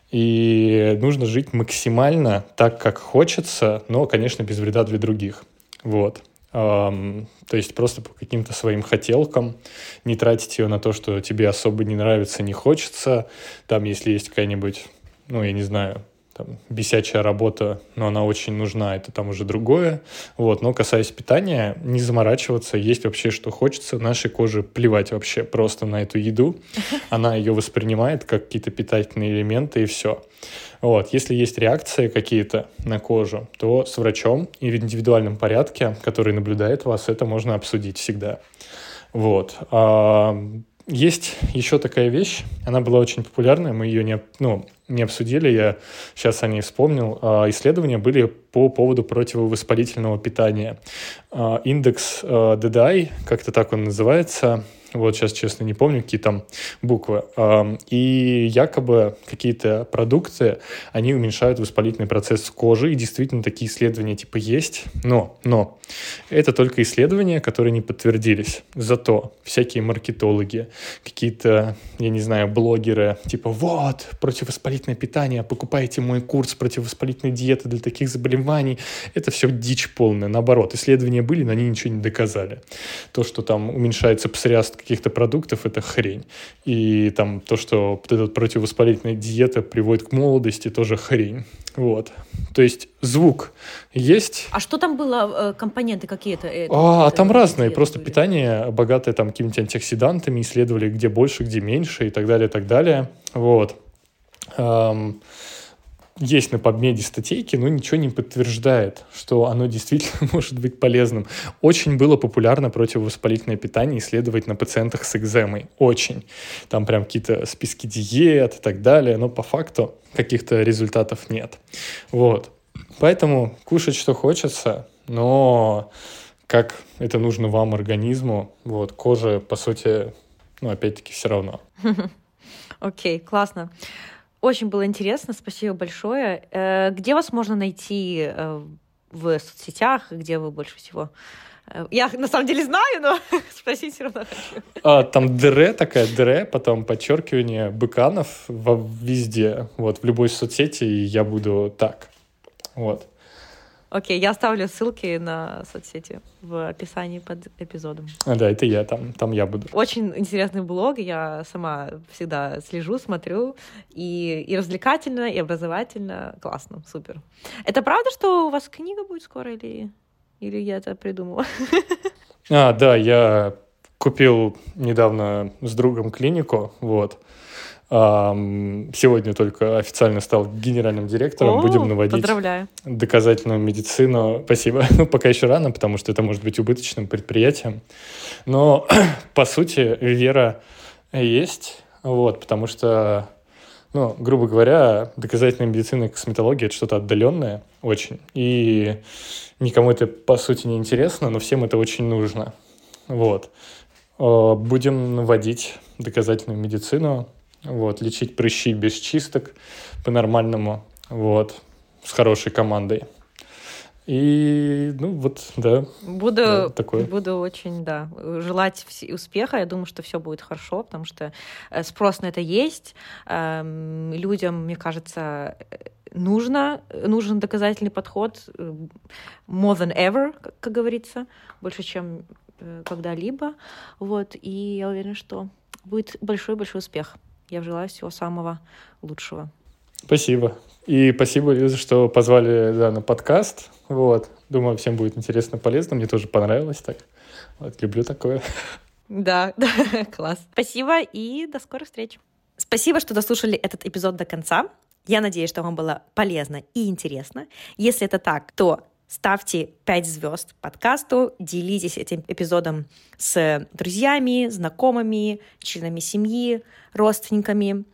И нужно жить максимально так, как хочется, но, конечно, без вреда для других, вот. Um, то есть просто по каким-то своим хотелкам, не тратить ее на то, что тебе особо не нравится, не хочется. Там, если есть какая-нибудь, ну, я не знаю, там, бесячая работа, но она очень нужна, это там уже другое. Вот. Но касаясь питания, не заморачиваться, есть вообще, что хочется. Нашей коже плевать вообще просто на эту еду. Она ее воспринимает как какие-то питательные элементы, и все. Вот. Если есть реакции какие-то на кожу, то с врачом и в индивидуальном порядке, который наблюдает вас, это можно обсудить всегда. Вот. А есть еще такая вещь, она была очень популярная, мы ее не, ну, не обсудили, я сейчас о ней вспомнил. А исследования были по поводу противовоспалительного питания. А индекс а, ди ди ай, как-то так он называется, вот сейчас, честно, не помню, какие там буквы. И якобы какие-то продукты, они уменьшают воспалительный процесс кожи, и действительно такие исследования типа есть, но, но это только исследования, которые не подтвердились. Зато всякие маркетологи, какие-то, я не знаю, блогеры, типа вот, противовоспалительное питание, покупайте мой курс противовоспалительной диеты для таких заболеваний. Это все дичь полная, наоборот. Исследования были, но они ничего не доказали. То, что там уменьшается псориаз каких-то продуктов, это хрень. И там то, что вот эта противовоспалительная диета приводит к молодости, тоже хрень. Вот. То есть звук есть. А что там было? Компоненты какие-то? А, а там разные. Просто были. Питание, богатое там какими-то антиоксидантами, исследовали где больше, где меньше и так далее, и так далее. Вот. Эм... Есть на PubMed статейки, но ничего не подтверждает, что оно действительно может быть полезным. Очень было популярно противовоспалительное питание исследовать на пациентах с экземой. Очень. Там прям какие-то списки диет и так далее, но по факту каких-то результатов нет. Вот. Поэтому кушать, что хочется, но как это нужно вам, организму, вот, коже, по сути, ну, опять-таки, все равно. Окей, классно. Очень было интересно, спасибо большое. Где вас можно найти в соцсетях, где вы больше всего? Я на самом деле знаю, но спросить все равно хочу. А, там дре такая, дре, потом подчеркивание Быканов везде, вот, в любой соцсети, и я буду так, вот. Окей, я оставлю ссылки на соцсети в описании под эпизодом. А, да, это я, там, там я буду. Очень интересный блог, я сама всегда слежу, смотрю, и, и развлекательно, и образовательно. Классно, супер. Это правда, что у вас книга будет скоро, или, или я это придумала? А, да, я купил недавно с другом клинику, вот. Сегодня только официально стал генеральным директором. О, будем наводить поздравляю. Доказательную медицину. Спасибо. Ну, пока еще рано, потому что это может быть убыточным предприятием. Но, по сути, вера есть. Вот, потому что, ну, грубо говоря, доказательная медицина и косметология – это что-то отдаленное очень. И никому это, по сути, не интересно, но всем это очень нужно. Вот. Будем вводить доказательную медицину, вот, лечить прыщи без чисток по-нормальному, вот, с хорошей командой. И, ну, вот, да. Буду, да, такое. буду очень, да, желать успеха. Я думаю, что все будет хорошо, потому что спрос на это есть. Людям, мне кажется, нужно, нужен доказательный подход more than ever, как говорится, больше, чем когда-либо. Вот. И я уверена, что будет большой-большой успех. Я желаю всего самого лучшего. Спасибо. И спасибо, Лиза, что позвали, да, на подкаст. Вот. Думаю, всем будет интересно, полезно. Мне тоже понравилось так. Вот, люблю такое. Да, да, класс. Спасибо и до скорых встреч. Спасибо, что дослушали этот эпизод до конца. Я надеюсь, что вам было полезно и интересно. Если это так, то ставьте пять звезд подкасту, делитесь этим эпизодом с друзьями, знакомыми, членами семьи, родственниками,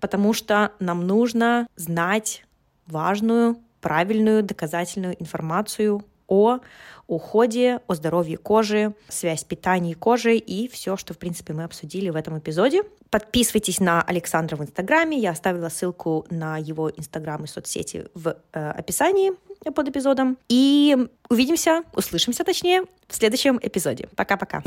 потому что нам нужно знать важную, правильную, доказательную информацию о уходе, о здоровье кожи, связь питания и кожи и все, что, в принципе, мы обсудили в этом эпизоде. Подписывайтесь на Александра в Инстаграме. Я оставила ссылку на его Инстаграм и соцсети в э, описании под эпизодом. И увидимся, услышимся, точнее, в следующем эпизоде. Пока-пока.